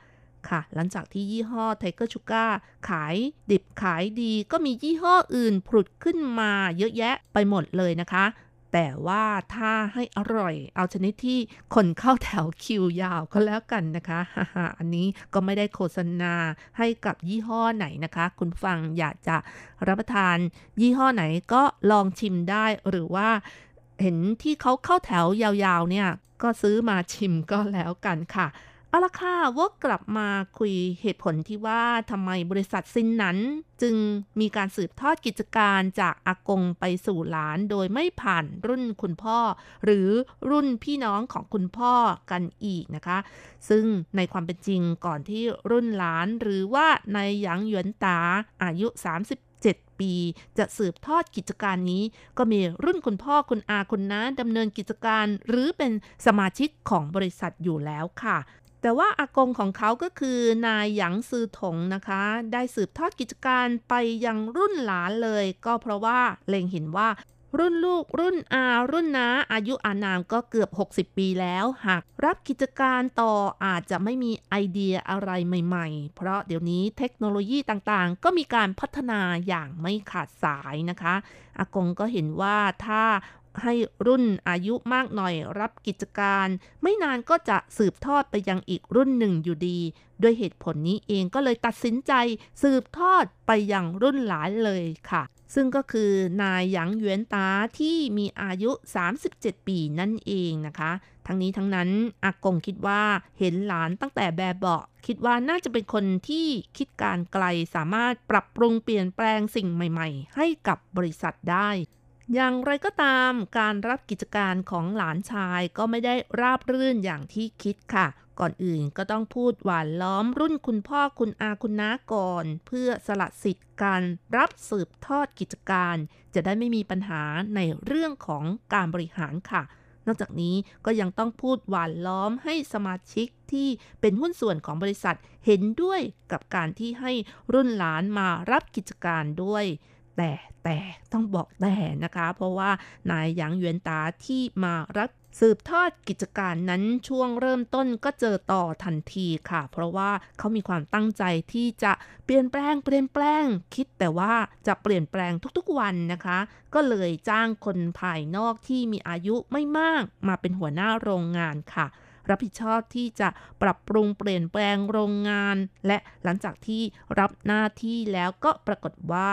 ค่ะหลังจากที่ยี่ห้อ Tiger Sugar ขายดิบขายดีก็มียี่ห้ออื่นผุดขึ้นมาเยอะแยะไปหมดเลยนะคะแต่ว่าถ้าให้อร่อยเอาชนิดที่คนเข้าแถวคิวยาวก็แล้วกันนะคะอันนี้ก็ไม่ได้โฆษณาให้กับยี่ห้อไหนนะคะคุณฟังอยากจะรับประทานยี่ห้อไหนก็ลองชิมได้หรือว่าเห็นที่เขาเข้าแถวยาวๆเนี่ยก็ซื้อมาชิมก็แล้วกันค่ะเอาละค่ะว่ากลับมาคุยเหตุผลที่ว่าทำไมบริษัทซินหนันจึงมีการสืบทอดกิจการจากอากงไปสู่หลานโดยไม่ผ่านรุ่นคุณพ่อหรือรุ่นพี่น้องของคุณพ่อกันอีกนะคะซึ่งในความเป็นจริงก่อนที่รุ่นหลานหรือว่านายหยางหยวนตาอายุสามสิบเจ็ดปีจะสืบทอดกิจการนี้ก็มีรุ่นคุณพ่อคุณอาคุณน้าดำเนินกิจการหรือเป็นสมาชิกของบริษัทอยู่แล้วค่ะแต่ว่าอากงของเขาก็คือนายหยางซือถงนะคะได้สืบทอดกิจการไปยังรุ่นหลานเลยก็เพราะว่าเล็งเห็นว่า รุ่นลูกรุ่นอารุ่นน้าอายุอานามก็เกือบหกสิบปีแล้วหากรับกิจการต่ออาจจะไม่มีไอเดียอะไรใหม่ๆเพราะเดี๋ยวนี้เทคโนโลยีต่างๆก็มีการพัฒนาอย่างไม่ขาดสายนะคะอากงก็เห็นว่าถ้าให้รุ่นอายุมากหน่อยรับกิจการไม่นานก็จะสืบทอดไปยังอีกรุ่นหนึ่งอยู่ดีด้วยเหตุผลนี้เองก็เลยตัดสินใจสืบทอดไปยังรุ่นหลานเลยค่ะซึ่งก็คือนายหยางหยวนตาที่มีอายุสามสิบเจ็ดปีนั่นเองนะคะทั้งนี้ทั้งนั้นอากงคิดว่าเห็นหลานตั้งแต่แบบเบาะคิดว่าน่าจะเป็นคนที่คิดการไกลสามารถปรับปรุงเปลี่ยนแปลงสิ่งใหม่ๆให้กับบริษัทได้อย่างไรก็ตามการรับกิจการของหลานชายก็ไม่ได้ราบรื่นอย่างที่คิดค่ะก่อนอื่นก็ต้องพูดหวานล้อมรุ่นคุณพ่อคุณอาคุณน้าก่อนเพื่อสละสิทธิ์การรับสืบทอดกิจการจะได้ไม่มีปัญหาในเรื่องของการบริหารค่ะนอกจากนี้ก็ยังต้องพูดหวานล้อมให้สมาชิกที่เป็นหุ้นส่วนของบริษัทเห็นด้วยกับการที่ให้รุ่นหลานมารับกิจการด้วยแต่แต่ต้องบอกแต่นะคะเพราะว่านายหยางหยวนตาที่มารับสืบทอดกิจการนั้นช่วงเริ่มต้นก็เจอต่อทันทีค่ะเพราะว่าเขามีความตั้งใจที่จะเปลี่ยนแปลงเปลี่ยนแปลงคิดแต่ว่าจะเปลี่ยนแปลงทุกๆวันนะคะก็เลยจ้างคนภายนอกที่มีอายุไม่มากมาเป็นหัวหน้าโรงงานค่ะรับผิดชอบที่จะปรับปรุงเปลี่ยนแปลงโรงงานและหลังจากที่รับหน้าที่แล้วก็ปรากฏว่า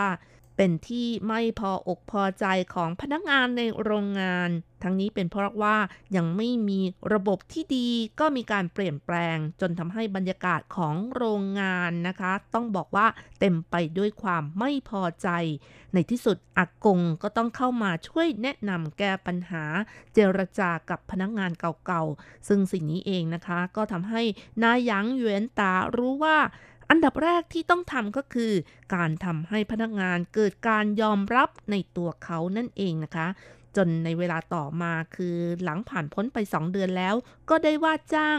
เป็นที่ไม่พออกพอใจของพนักงานในโรงงานทั้งนี้เป็นเพราะว่ายังไม่มีระบบที่ดีก็มีการเปลี่ยนแปลงจนทำให้บรรยากาศของโรงงานนะคะต้องบอกว่าเต็มไปด้วยความไม่พอใจในที่สุดอากงก็ต้องเข้ามาช่วยแนะนำแก้ปัญหาเจรจากับพนักงานเก่าๆซึ่งสิ่งนี้เองนะคะก็ทำให้นายหยางหยวนตารู้ว่าอันดับแรกที่ต้องทำก็คือการทำให้พนักงานเกิดการยอมรับในตัวเขานั่นเองนะคะจนในเวลาต่อมาคือหลังผ่านพ้นไปสองเดือนแล้วก็ได้ว่าจ้าง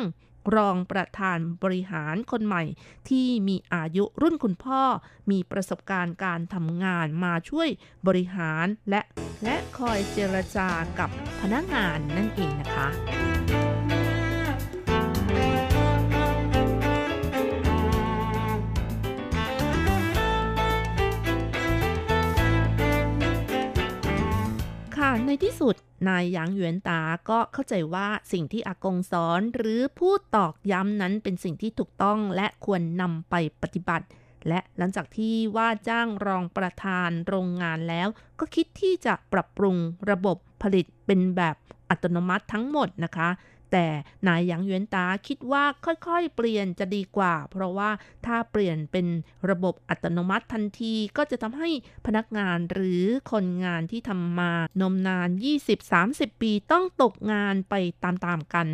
รองประธานบริหารคนใหม่ที่มีอายุรุ่นคุณพ่อมีประสบการณ์การทำงานมาช่วยบริหารและและคอยเจรจากับพนักงานนั่นเองนะคะในที่สุดนายหยางหยวนตาก็เข้าใจว่าสิ่งที่อากงสอนหรือพูดตอกย้ำนั้นเป็นสิ่งที่ถูกต้องและควรนำไปปฏิบัติและหลังจากที่ว่าจ้างรองประธานโรงงานแล้วก็คิดที่จะปรับปรุงระบบผลิตเป็นแบบอัตโนมัติทั้งหมดนะคะแต่นายหยางหยวนตาคิดว่าค่อยๆเปลี่ยนจะดีกว่าเพราะว่าถ้าเปลี่ยนเป็นระบบอัตโนมัติทันทีก็จะทำให้พนักงานหรือคนงานที่ทำมานมนาน ยี่สิบถึงสามสิบปีต้องตกงานไปตามๆกัน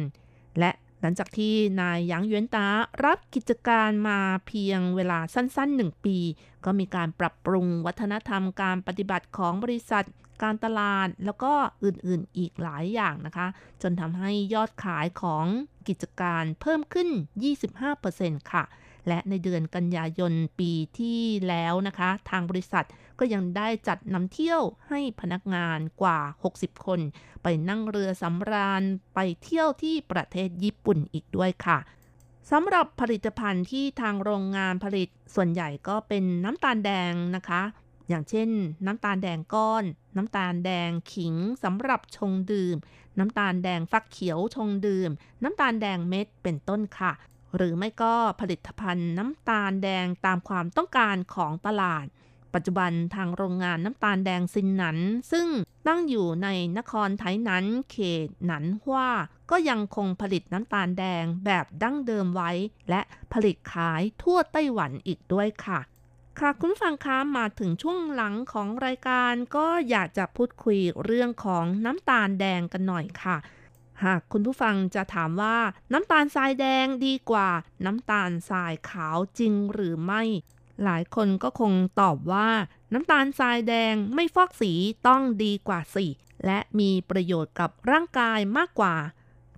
และหลังจากที่นายหยางหยวนตารับกิจการมาเพียงเวลาสั้นๆหนึ่งปีก็มีการปรับปรุงวัฒนธรรมการปฏิบัติของบริษัทการตลาดแล้วก็อื่นๆอีกหลายอย่างนะคะจนทำให้ยอดขายของกิจการเพิ่มขึ้น ยี่สิบห้าเปอร์เซ็นต์ ค่ะและในเดือนกันยายนปีที่แล้วนะคะทางบริษัทก็ยังได้จัดนำเที่ยวให้พนักงานกว่าหกสิบคนไปนั่งเรือสำราญไปเที่ยวที่ประเทศญี่ปุ่นอีกด้วยค่ะสำหรับผลิตภัณฑ์ที่ทางโรงงานผลิตส่วนใหญ่ก็เป็นน้ำตาลแดงนะคะอย่างเช่นน้ำตาลแดงก้อนน้ำตาลแดงขิงสำหรับชงดื่มน้ำตาลแดงฟักเขียวชงดื่มน้ำตาลแดงเม็ดเป็นต้นค่ะหรือไม่ก็ผลิตภัณฑ์น้ำตาลแดงตามความต้องการของตลาดปัจจุบันทางโรงงานน้ำตาลแดงซินหนันซึ่งตั้งอยู่ในนครไทนันเขตหนันฮวาก็ยังคงผลิตน้ำตาลแดงแบบดั้งเดิมไว้และผลิตขายทั่วไต้หวันอีกด้วยค่ะค่ะคุณฟังคะมาถึงช่วงหลังของรายการก็อยากจะพูดคุยเรื่องของน้ำตาลแดงกันหน่อยค่ะหากคุณผู้ฟังจะถามว่าน้ำตาลทรายแดงดีกว่าน้ำตาลทรายขาวจริงหรือไม่หลายคนก็คงตอบว่าน้ำตาลทรายแดงไม่ฟอกสีต้องดีกว่าสิและมีประโยชน์กับร่างกายมากกว่า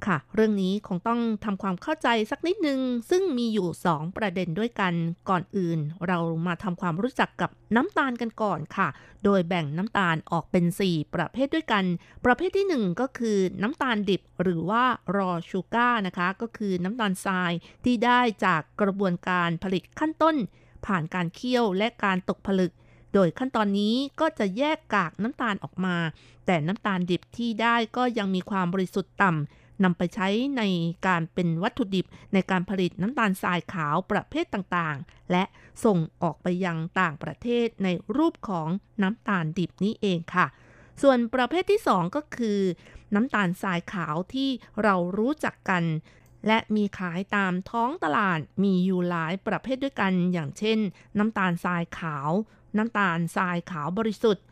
ค่ะเรื่องนี้คงต้องทำความเข้าใจสักนิดนึงซึ่งมีอยู่สองประเด็นด้วยกันก่อนอื่นเรามาทำความรู้จักกับน้ำตาลกันก่อนค่ะโดยแบ่งน้ำตาลออกเป็นสี่ประเภทด้วยกันประเภทที่หนึ่งก็คือน้ำตาลดิบหรือว่ารอชูก้านะคะก็คือน้ำตาลทรายที่ได้จากกระบวนการผลิตขั้นต้นผ่านการเคี่ยวและการตกผลึกโดยขั้นตอนนี้ก็จะแยกกากน้ำตาลออกมาแต่น้ำตาลดิบที่ได้ก็ยังมีความบริสุทธิ์ต่ำนำไปใช้ในการเป็นวัตถุดิบในการผลิตน้ำตาลทรายขาวประเภทต่างๆและส่งออกไปยังต่างประเทศในรูปของน้ำตาลดิบนี้เองค่ะส่วนประเภทที่สองก็คือน้ำตาลทรายขาวที่เรารู้จักกันและมีขายตามท้องตลาดมีอยู่หลายประเภทด้วยกันอย่างเช่นน้ำตาลทรายขาวน้ำตาลทรายขาวบริสุทธิ์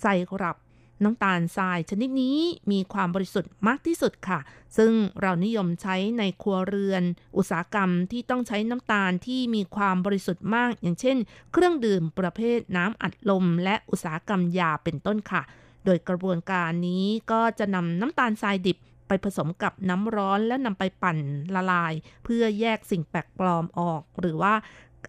ไซรัปน้ำตาลทรายชนิดนี้มีความบริสุทธิ์มากที่สุดค่ะซึ่งเรานิยมใช้ในครัวเรือนอุตสาหกรรมที่ต้องใช้น้ำตาลที่มีความบริสุทธิ์มากอย่างเช่นเครื่องดื่มประเภทน้ำอัดลมและอุตสาหกรรมยาเป็นต้นค่ะโดยกระบวนการนี้ก็จะนำน้ำตาลทรายดิบไปผสมกับน้ำร้อนและนำไปปั่นละลายเพื่อแยกสิ่งแปลกปลอมออกหรือว่า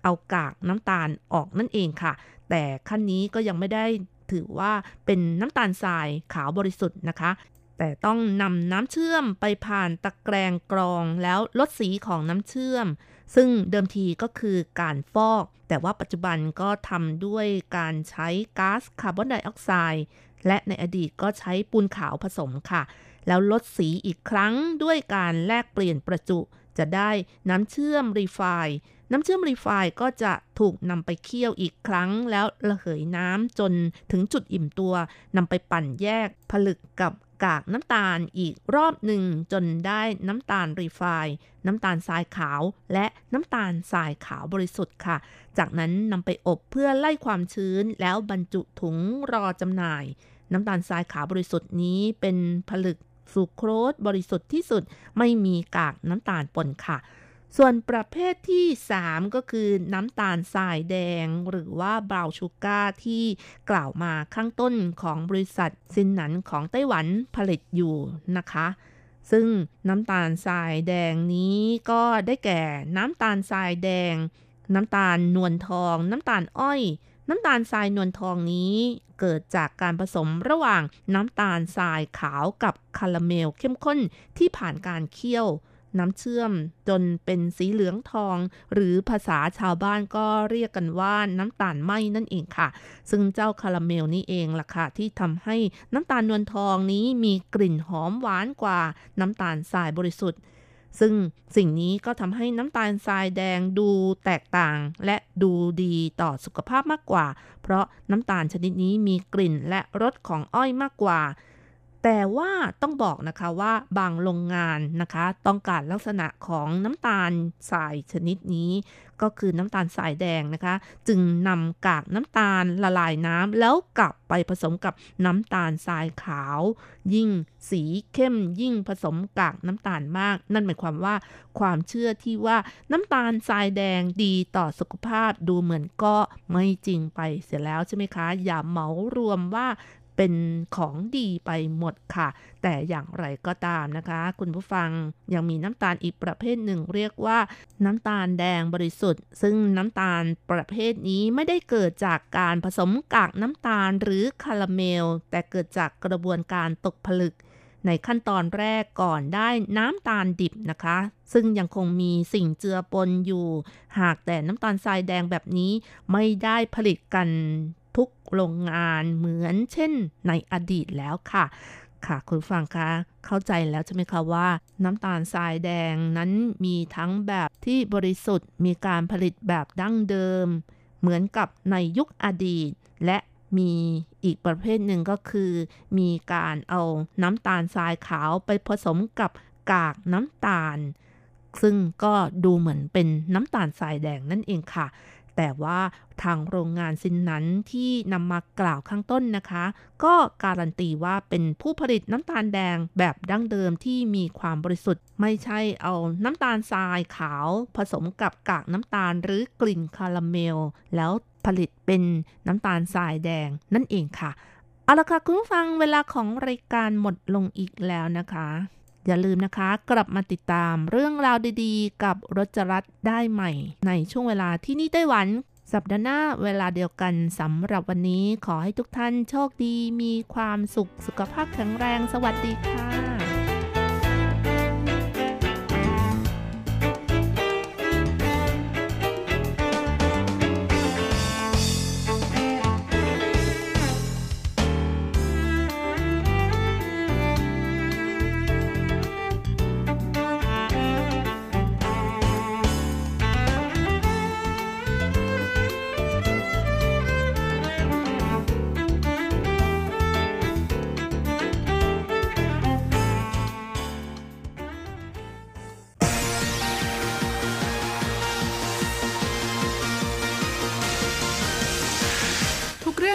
เอากากน้ำตาลออกนั่นเองค่ะแต่ขั้นนี้ก็ยังไม่ได้ถือว่าเป็นน้ำตาลทรายขาวบริสุทธิ์นะคะแต่ต้องนำน้ำเชื่อมไปผ่านตะแกรงกรองแล้วลดสีของน้ำเชื่อมซึ่งเดิมทีก็คือการฟอกแต่ว่าปัจจุบันก็ทำด้วยการใช้ก๊าซคาร์บอนไดออกไซด์และในอดีตก็ใช้ปูนขาวผสมค่ะแล้วลดสีอีกครั้งด้วยการแลกเปลี่ยนประจุจะได้น้ำเชื่อมรีไฟน์น้ำเชื่อมรีไฟน์ก็จะถูกนำไปเคี่ยวอีกครั้งแล้วระเหยน้ำจนถึงจุดอิ่มตัวนำไปปั่นแยกผลึกกับกากน้ำตาลอีกรอบหนึ่งจนได้น้ำตาลรีไฟน์น้ำตาลทรายขาวและน้ำตาลทรายขาวบริสุทธิ์ค่ะจากนั้นนำไปอบเพื่อไล่ความชื้นแล้วบรรจุถุงรอจำหน่ายน้ำตาลทรายขาวบริสุทธิ์นี้เป็นผลึกสุโครสบริสุทธิ์ที่สุดไม่มีกากน้ำตาลปนค่ะส่วนประเภทที่สามก็คือน้ำตาลทรายแดงหรือว่าบราวน์ชูการ์ที่กล่าวมาข้างต้นของบริษัทซินหนันของไต้หวันผลิตอยู่นะคะซึ่งน้ำตาลทรายแดงนี้ก็ได้แก่น้ำตาลทรายแดงน้ำตาลนวลทองน้ำตาลอ้อยน้ำตาลทรายนวลทองนี้เกิดจากการผสมระหว่างน้ำตาลทรายขาวกับคาราเมลเข้มข้นที่ผ่านการเคี่ยวน้ำเชื่อมจนเป็นสีเหลืองทองหรือภาษาชาวบ้านก็เรียกกันว่าน้ำตาลไหมนั่นเองค่ะซึ่งเจ้าคาราเมลนี่เองล่ะค่ะที่ทำให้น้ำตาลนวลทองนี้มีกลิ่นหอมหวานกว่าน้ำตาลทรายบริสุทธิ์ซึ่งสิ่งนี้ก็ทำให้น้ำตาลทรายแดงดูแตกต่างและดูดีต่อสุขภาพมากกว่าเพราะน้ำตาลชนิดนี้มีกลิ่นและรสของอ้อยมากกว่าแต่ว่าต้องบอกนะคะว่าบางโรงงานนะคะต้องการลักษณะของน้ำตาลทรายชนิดนี้ก็คือน้ำตาลทรายแดงนะคะจึงนำกากน้ำตาลละลายน้ำแล้วกลับไปผสมกับน้ำตาลทรายขาวยิ่งสีเข้มยิ่งผสมกากน้ำตาลมากนั่นหมายความว่าความเชื่อที่ว่าน้ำตาลทรายแดงดีต่อสุขภาพดูเหมือนก็ไม่จริงไปเสียแล้วใช่ไหมคะอย่าเหมารวมว่าเป็นของดีไปหมดค่ะแต่อย่างไรก็ตามนะคะคุณผู้ฟังยังมีน้ำตาลอีกประเภทหนึ่งเรียกว่าน้ำตาลแดงบริสุทธิ์ซึ่งน้ำตาลประเภทนี้ไม่ได้เกิดจากการผสมกากน้ำตาลหรือคาราเมลแต่เกิดจากกระบวนการตกผลึกในขั้นตอนแรกก่อนได้น้ำตาลดิบนะคะซึ่งยังคงมีสิ่งเจือปนอยู่หากแต่น้ำตาลทรายแดงแบบนี้ไม่ได้ผลิตกันทุกโรงงานเหมือนเช่นในอดีตแล้วค่ะค่ะคุณฟังคะเข้าใจแล้วใช่ไหมคะว่าน้ำตาลทรายแดงนั้นมีทั้งแบบที่บริสุทธิ์มีการผลิตแบบดั้งเดิมเหมือนกับในยุคอดีตและมีอีกประเภทหนึ่งก็คือมีการเอาน้ำตาลทรายขาวไปผสมกับกากน้ำตาลซึ่งก็ดูเหมือนเป็นน้ำตาลทรายแดงนั่นเองค่ะแต่ว่าทางโรงงานซินนั้นที่นำมากล่าวข้างต้นนะคะก็การันตีว่าเป็นผู้ผลิตน้ำตาลแดงแบบดั้งเดิมที่มีความบริสุทธิ์ไม่ใช่เอาน้ำตาลทรายขาวผสมกับกากน้ำตาลหรือกลิ่นคาราเมลแล้วผลิตเป็นน้ำตาลทรายแดงนั่นเองค่ะเอาล่ะค่ะคุณผู้ฟังเวลาของรายการหมดลงอีกแล้วนะคะ อย่าลืมนะคะกลับมาติดตามเรื่องราวดีๆกับรจรัสได้ใหม่ในช่วงเวลาที่นี่ไต้หวันสัปดาห์หน้าเวลาเดียวกันสำหรับวันนี้ขอให้ทุกท่านโชคดีมีความสุขสุขภาพแข็งแรงสวัสดีค่ะ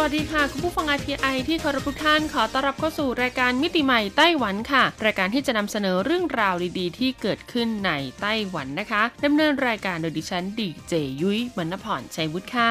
สวัสดีค่ะคุณผู้ฟัง อาร์ ที ไอ ที่เคารพทุกท่านขอต้อนรับเข้าสู่รายการมิติใหม่ไต้หวันค่ะรายการที่จะนำเสนอเรื่องราวดีๆที่เกิดขึ้นในไต้หวันนะคะดำเนินรายการโดยดิฉันดีเจยุ้ยมณพรชัยวุฒิค่ะ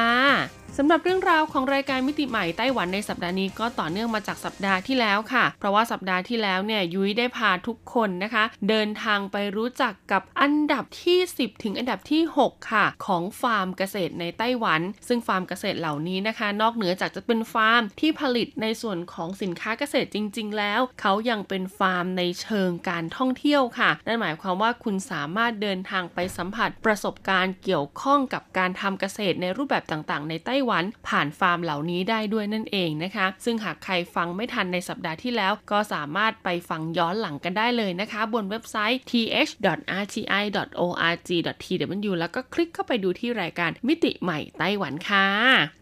สำหรับเรื่องราวของรายการมิติใหม่ไต้หวันในสัปดาห์นี้ก็ต่อเนื่องมาจากสัปดาห์ที่แล้วค่ะเพราะว่าสัปดาห์ที่แล้วเนี่ยยุ้ยได้พาทุกคนนะคะเดินทางไปรู้จักกับอันดับที่สิบถึงอันดับที่หกค่ะของฟาร์มเกษตรในไต้หวันซึ่งฟาร์มเกษตรเหล่านี้นะคะนอกเหนือจากจะเป็นฟาร์มที่ผลิตในส่วนของสินค้าเกษตรจริงๆแล้วเขายังเป็นฟาร์มในเชิงการท่องเที่ยวค่ะนั่นหมายความว่าคุณสามารถเดินทางไปสัมผัสประสบการณ์เกี่ยวข้องกับการทำเกษตรในรูปแบบต่างๆในไต้หวันผ่านฟาร์มเหล่านี้ได้ด้วยนั่นเองนะคะซึ่งหากใครฟังไม่ทันในสัปดาห์ที่แล้วก็สามารถไปฟังย้อนหลังกันได้เลยนะคะบนเว็บไซต์ ที เอช ดอท อาร์ ที ไอ ดอท โอ อาร์ จี ดอท ที ดับเบิลยู แล้วก็คลิกเข้าไปดูที่รายการมิติใหม่ไต้หวันค่ะ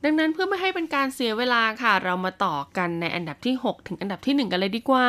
ดังนั้นเพื่อไม่ให้เป็นการเสียเวลาค่ะเรามาต่อกันในอันดับที่หกถึงอันดับที่หนึ่งกันเลยดีกว่า